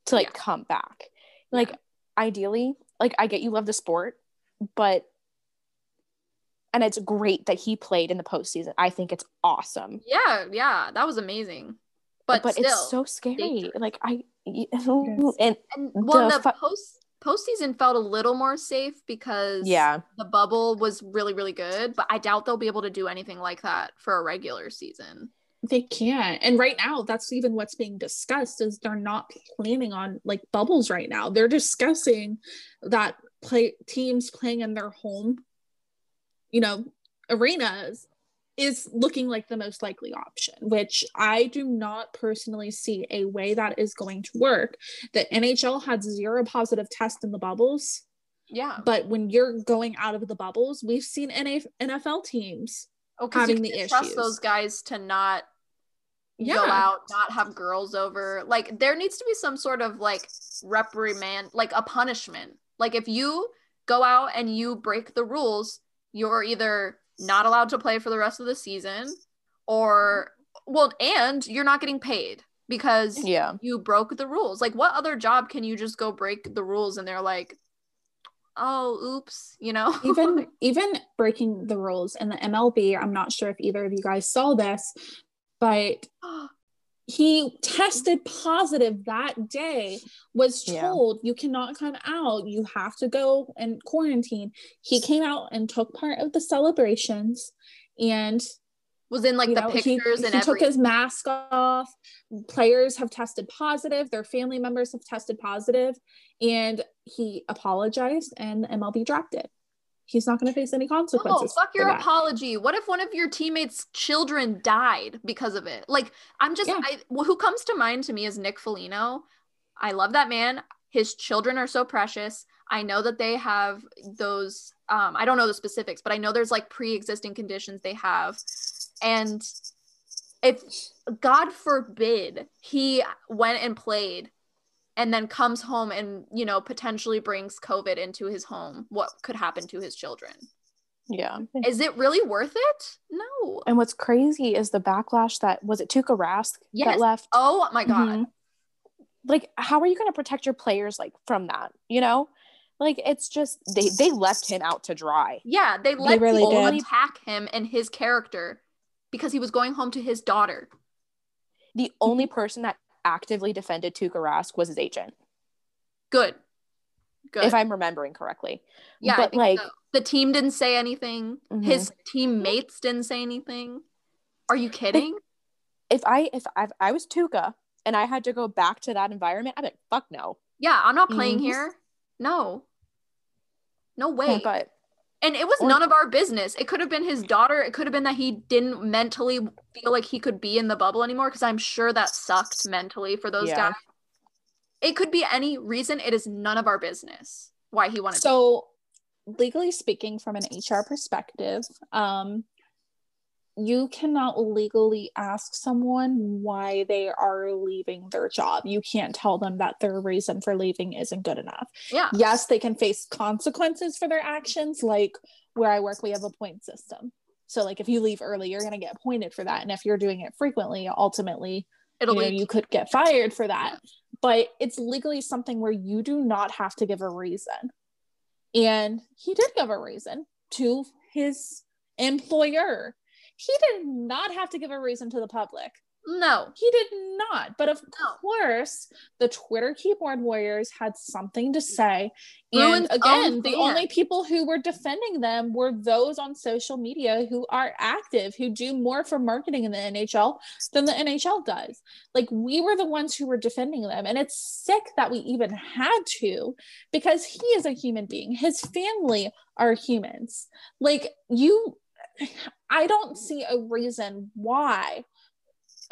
to, like, come back. Like, ideally, like, I get you love the sport, but, and it's great that he played in the postseason. I think it's awesome. Yeah, yeah. That was amazing. But still, it's so scary. Dangerous. Like, postseason felt a little more safe because the bubble was really, really good, but I doubt they'll be able to do anything like that for a regular season. They can't. And right now, that's even what's being discussed, is they're not planning on, like, bubbles right now. They're discussing that teams playing in their home, you know, arenas is looking like the most likely option, which I do not personally see a way that is going to work. The NHL had 0 positive tests in the bubbles. Yeah. But when you're going out of the bubbles, we've seen NFL teams having the issues. Trust those guys to not go out, not have girls over. Like, there needs to be some sort of, like, reprimand, like a punishment. Like, if you go out and you break the rules, you're either not allowed to play for the rest of the season, or, well, and you're not getting paid because you broke the rules. Like, what other job can you just go break the rules and they're like, oh, oops, you know? Even breaking the rules in the MLB, I'm not sure if either of you guys saw this, but he tested positive that day, was told you cannot come out, you have to go and quarantine. He came out and took part of the celebrations and was in, like, the pictures, and he took his mask off. Players have tested positive, their family members have tested positive, and he apologized and the MLB dropped it. He's not going to face any consequences. Oh, fuck your apology. What if one of your teammates' children died because of it? Like, I'm just, who comes to mind to me is Nick Foligno. I love that man. His children are so precious. I know that they have those, I don't know the specifics, but I know there's, like, pre-existing conditions they have. And if, God forbid, he went and played and then comes home and, you know, potentially brings COVID into his home, what could happen to his children? Yeah. Is it really worth it? No. And what's crazy is the backlash that, was it Tuukka Rask that left? Oh my God. Mm-hmm. Like, how are you going to protect your players, like, from that, you know? Like, it's just, they left him out to dry. Yeah, they let people attack him and his character because he was going home to his daughter. The only person that actively defended Tuukka Rask was his agent. Good. If I'm remembering correctly. Yeah, but, like, so. The team didn't say anything. Mm-hmm. His teammates didn't say anything. Are you kidding? But if I was Tuukka and I had to go back to that environment, I'd be like, fuck no. Yeah, I'm not playing here. No. No way. Yeah, but and it was none of our business. It could have been his daughter. It could have been that he didn't mentally feel like he could be in the bubble anymore, because I'm sure that sucked mentally for those guys. It could be any reason. It is none of our business why he wanted to. Legally speaking, from an HR perspective, you cannot legally ask someone why they are leaving their job. You can't tell them that their reason for leaving isn't good enough. Yeah. Yes, they can face consequences for their actions. Like, where I work, we have a point system. So, like, if you leave early, you're going to get pointed for that. And if you're doing it frequently, ultimately, you could get fired for that. Yeah. But it's legally something where you do not have to give a reason. And he did give a reason to his employer. He did not have to give a reason to the public. No. He did not. But of course, the Twitter keyboard warriors had something to say. Ruined, and again, the only people who were defending them were those on social media who are active, who do more for marketing in the NHL than the NHL does. Like, we were the ones who were defending them. And it's sick that we even had to, because he is a human being. His family are humans. Like, I don't see a reason why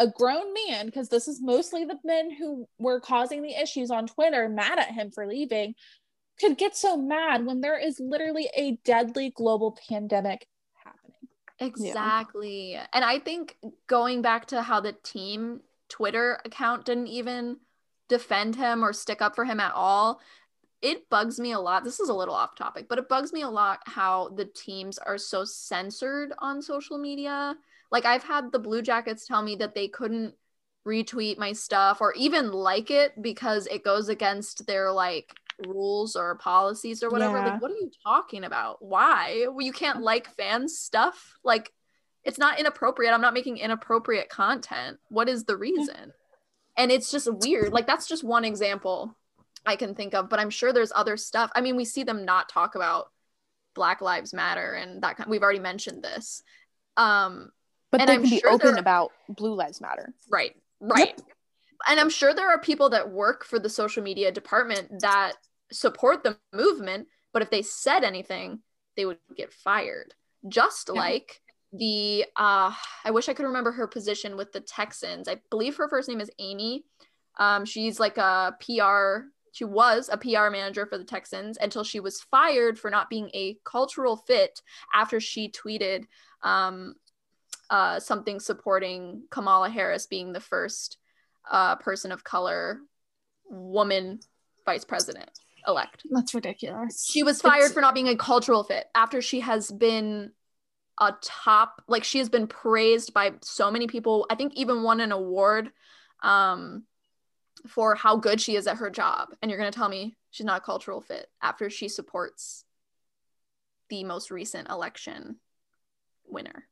a grown man, because this is mostly the men who were causing the issues on Twitter, mad at him for leaving, could get so mad when there is literally a deadly global pandemic happening. Exactly. Yeah. And I think going back to how the team Twitter account didn't even defend him or stick up for him at all, it bugs me a lot. This is a little off topic, but it bugs me a lot how the teams are so censored on social media. Like, I've had the Blue Jackets tell me that they couldn't retweet my stuff or even like it because it goes against their, like, rules or policies or whatever. Yeah. Like, what are you talking about? Why? Well, you can't like fan stuff? Like, it's not inappropriate. I'm not making inappropriate content. What is the reason? And it's just weird. Like, that's just one example I can think of, but I'm sure there's other stuff. I mean, we see them not talk about Black Lives Matter and that kind. We've already mentioned this. But they can be open about Blue Lives Matter. Right, right. Yep. And I'm sure there are people that work for the social media department that support the movement, but if they said anything, they would get fired. Just like the, I wish I could remember her position with the Texans. I believe her first name is Amy. She's like a PR, she was a PR manager for the Texans until she was fired for not being a cultural fit after she tweeted, something supporting Kamala Harris being the first person of color woman vice president elect. That's ridiculous. She was fired for not being a cultural fit after she has been a top, like, she has been praised by so many people. I think even won an award for how good she is at her job. And you're going to tell me she's not a cultural fit after she supports the most recent election winner.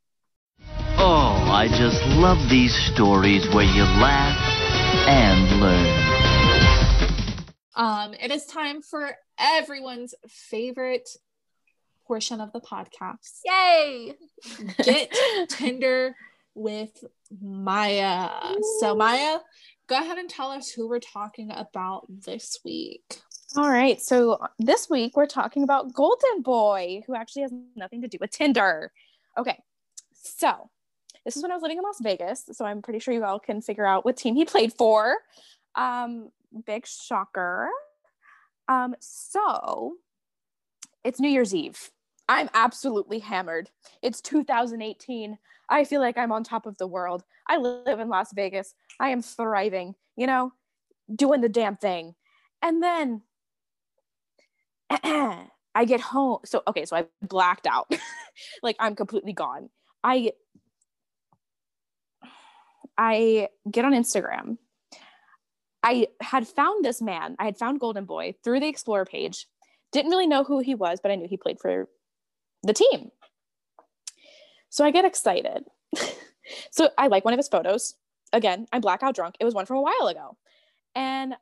Oh, I just love these stories where you laugh and learn. It is time for everyone's favorite portion of the podcast. Yay! Get Tinder with Maya. Ooh. So Maya, go ahead and tell us who we're talking about this week. All right. So this week we're talking about Golden Boy, who actually has nothing to do with Tinder. Okay. So this is when I was living in Las Vegas, so I'm pretty sure you all can figure out what team he played for. Big shocker. So it's New Year's Eve. I'm absolutely hammered. It's 2018. I feel like I'm on top of the world. I live in Las Vegas. I am thriving, you know, doing the damn thing. And then I get home. So I blacked out. Like, I'm completely gone. I get on Instagram. I had found this man. I had found Golden Boy through the Explorer page. Didn't really know who he was, but I knew he played for the team. So I get excited. So I like one of his photos. Again, I'm blackout drunk. It was one from a while ago. And,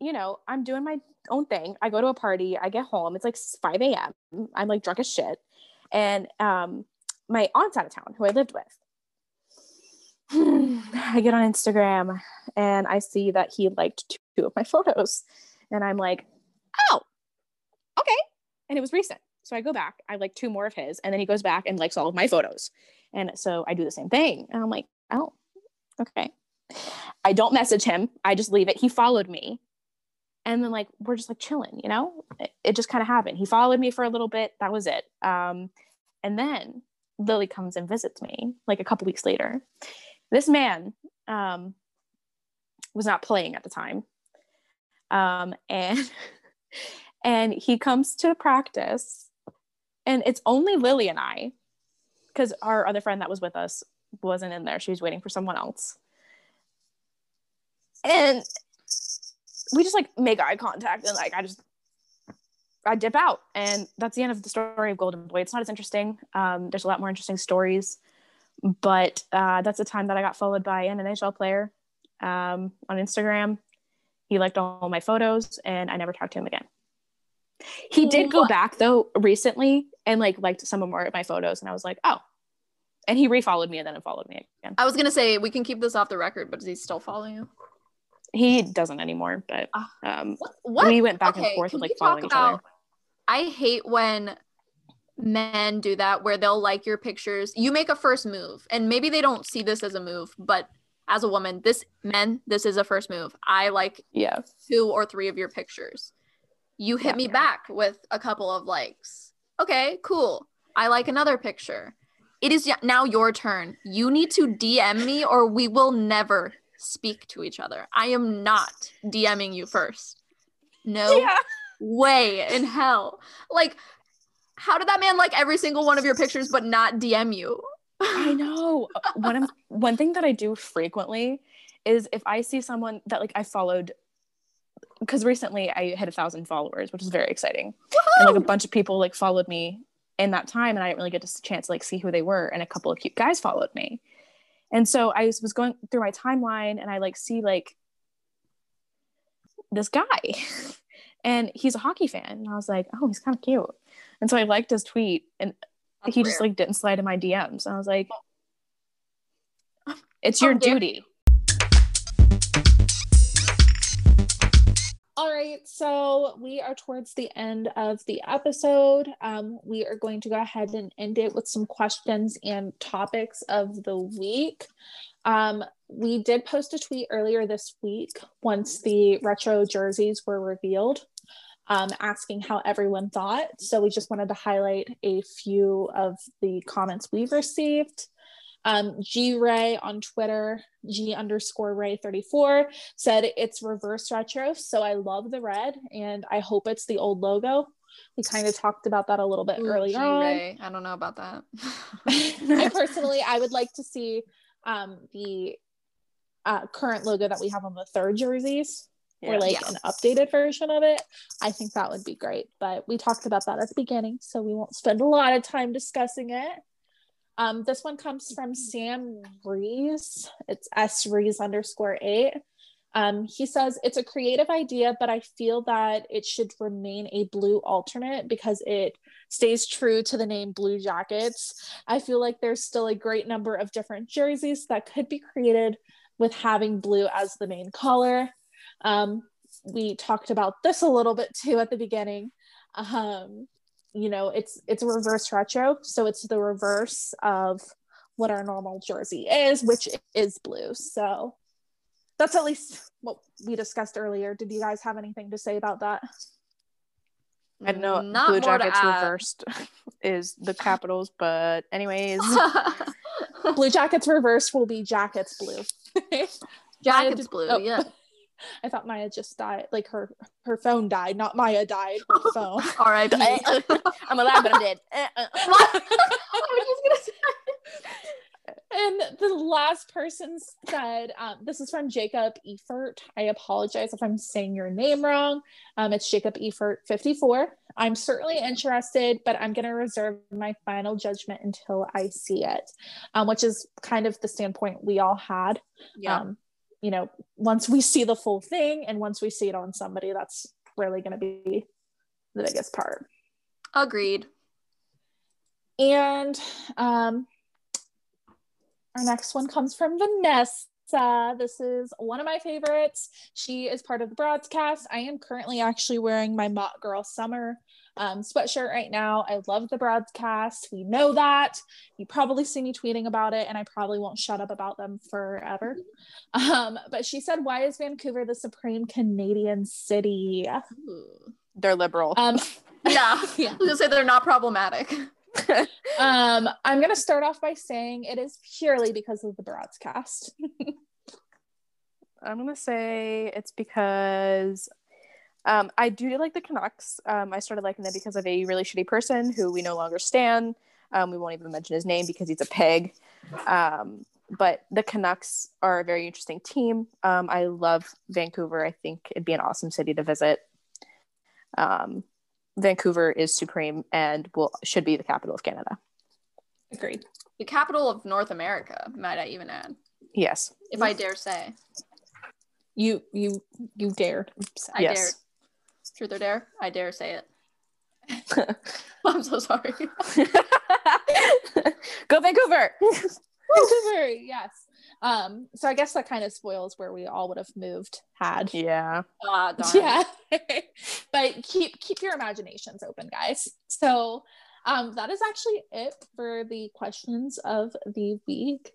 you know, I'm doing my own thing. I go to a party. I get home. It's like 5 a.m. I'm like drunk as shit. And my aunt's out of town, who I lived with. I get on Instagram and I see that he liked two of my photos. And I'm like, oh, okay. And it was recent. So I go back, I like two more of his. And then he goes back and likes all of my photos. And so I do the same thing. And I'm like, oh, okay. I don't message him. I just leave it. He followed me. And then, like, we're just like chilling, you know, it just kind of happened. He followed me for a little bit. That was it. And then Lily comes and visits me like a couple weeks later. This man was not playing at the time. And he comes to practice, and it's only Lily and I, because our other friend that was with us wasn't in there. She was waiting for someone else. And we just like make eye contact, and like I dip out, and that's the end of the story of Golden Boy. It's not as interesting. There's a lot more interesting stories, but that's the time that I got followed by an NHL player on Instagram. He liked all my photos, and I never talked to him again. He did go back though recently and like liked some more of my photos, and I was like, oh. And he refollowed me and then unfollowed me again. I was gonna say we can keep this off the record, but does he still follow you? He doesn't anymore, but we went back and forth with like following each other. I hate when men do that where they'll like your pictures. You make a first move, and maybe they don't see this as a move, but as a woman, this is a first move. I like two or three of your pictures. You hit me back with a couple of likes. Okay, cool. I like another picture. It is now your turn. You need to DM me or we will never speak to each other. I am not DMing you first. No way in hell. Like, how did that man like every single one of your pictures but not DM you? I know. One thing that I do frequently is if I see someone that like I followed, because recently I hit 1,000 followers, which is very exciting. Woo-hoo! And like a bunch of people like followed me in that time, and I didn't really get a chance to like see who they were, and a couple of cute guys followed me. And so I was going through my timeline and I like see like this guy and he's a hockey fan, and I was like, oh, he's kind of cute. And so I liked his tweet, and That's weird. Just like didn't slide in my DMs, and I was like, it's your duty. All right, so we are towards the end of the episode. We are going to go ahead and end it with some questions and topics of the week. We did post a tweet earlier this week once the retro jerseys were revealed, asking how everyone thought. So we just wanted to highlight a few of the comments we've received. G Ray on Twitter, G_Ray34, said it's reverse retro, so I love the red and I hope it's the old logo. We kind of talked about that a little bit earlier on. G-Ray, I don't know about that. I would like to see the current logo that we have on the third jerseys, or like an updated version of it. I think that would be great, but we talked about that at the beginning, so we won't spend a lot of time discussing it. This one comes from Sam Rees. It's srees_8. He says, it's a creative idea, but I feel that it should remain a blue alternate because it stays true to the name Blue Jackets. I feel like there's still a great number of different jerseys that could be created with having blue as the main color. We talked about this a little bit too at the beginning. You know, it's a reverse retro, so it's the reverse of what our normal jersey is, which is blue. So that's at least what we discussed earlier. Did you guys have anything to say about that? I don't know. Not Blue Jackets reversed is the Capitals, but anyways. Blue Jackets reversed will be Jackets blue. Jackets blue, oh. Yeah. I thought Maya just died, like her phone died, not Maya died, her phone. All right. I'm alive, but I'm dead. And the last person said, this is from Jacob Efert. I apologize if I'm saying your name wrong. It's Jacob Efert 54. I'm certainly interested, but I'm going to reserve my final judgment until I see it, which is kind of the standpoint we all had. Yeah. You know, once we see the full thing and once we see it on somebody, that's really going to be the biggest part. Agreed. And our next one comes from Vanessa. This is one of my favorites. She is part of the broadcast. I am currently actually wearing my Mott Girl Summer sweatshirt right now. I love the broadcast. We know that. You probably see me tweeting about it, and I probably won't shut up about them forever. But she said, why is Vancouver the supreme Canadian city? They're liberal. Yeah. I was gonna say they're not problematic. I'm gonna start off by saying it is purely because of the broadcast. I'm gonna say it's because I do like the Canucks. I started liking them because of a really shitty person who we no longer stan. We won't even mention his name because he's a pig. But the Canucks are a very interesting team. I love Vancouver. I think it'd be an awesome city to visit. Vancouver is supreme and should be the capital of Canada. Agreed. The capital of North America, might I even add. Yes. If I dare say. You dare. I dare. Truth or dare? I dare say it. I'm so sorry. Go Vancouver. Vancouver, yes. So I guess that kind of spoils where we all would have moved had. Yeah. Darn. Yeah. But keep your imaginations open, guys. So That is actually it for the questions of the week.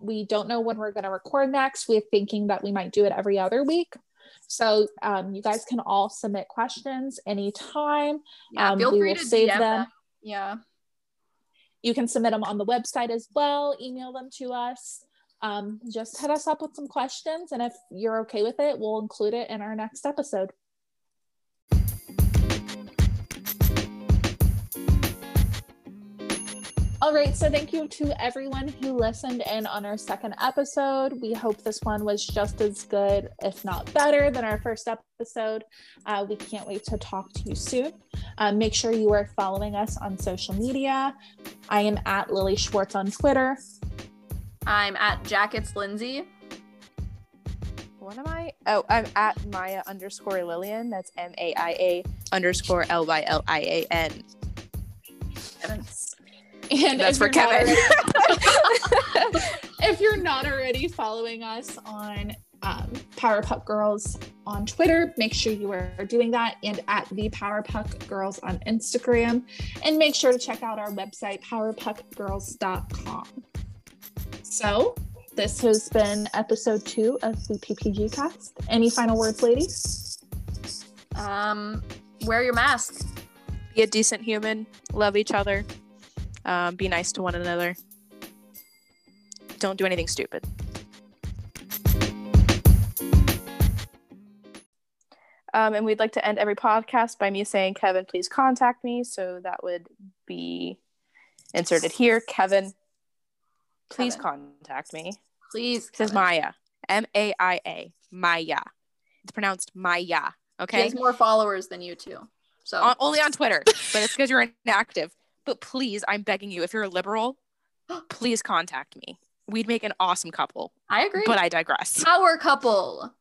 We don't know when we're going to record next. We're thinking that we might do it every other week. So you guys can all submit questions anytime. Yeah, feel free to save them. Yeah. You can submit them on the website as well. Email them to us. Just hit us up with some questions. And if you're okay with it, we'll include it in our next episode. All right, so thank you to everyone who listened in on our second episode. We hope this one was just as good, if not better, than our first episode. We can't wait to talk to you soon. Make sure you are following us on social media. I am at Lily Schwartz on Twitter. I'm at Jackets Lindsay. What am I? Oh, I'm at Maya_Lillian. That's MAIA_LYLIAN. And that's for Kevin. If you're not already following us on Powerpuck Girls on Twitter, make sure you are doing that, and at the Powerpuck Girls on Instagram. And make sure to check out our website, powerpuckgirls.com. So this has been episode 2 of the PPG cast. Any final words, ladies? Wear your mask. Be a decent human. Love each other. Be nice to one another. Don't do anything stupid. And we'd like to end every podcast by me saying, Kevin, please contact me. So that would be inserted here. Kevin, please contact me. Please. This is Maya. MAIA. Maya. It's pronounced Maya. Okay. She has more followers than you two. So only on Twitter, but it's because you're inactive. But please, I'm begging you, if you're a liberal, please contact me. We'd make an awesome couple. I agree. But I digress. Power couple.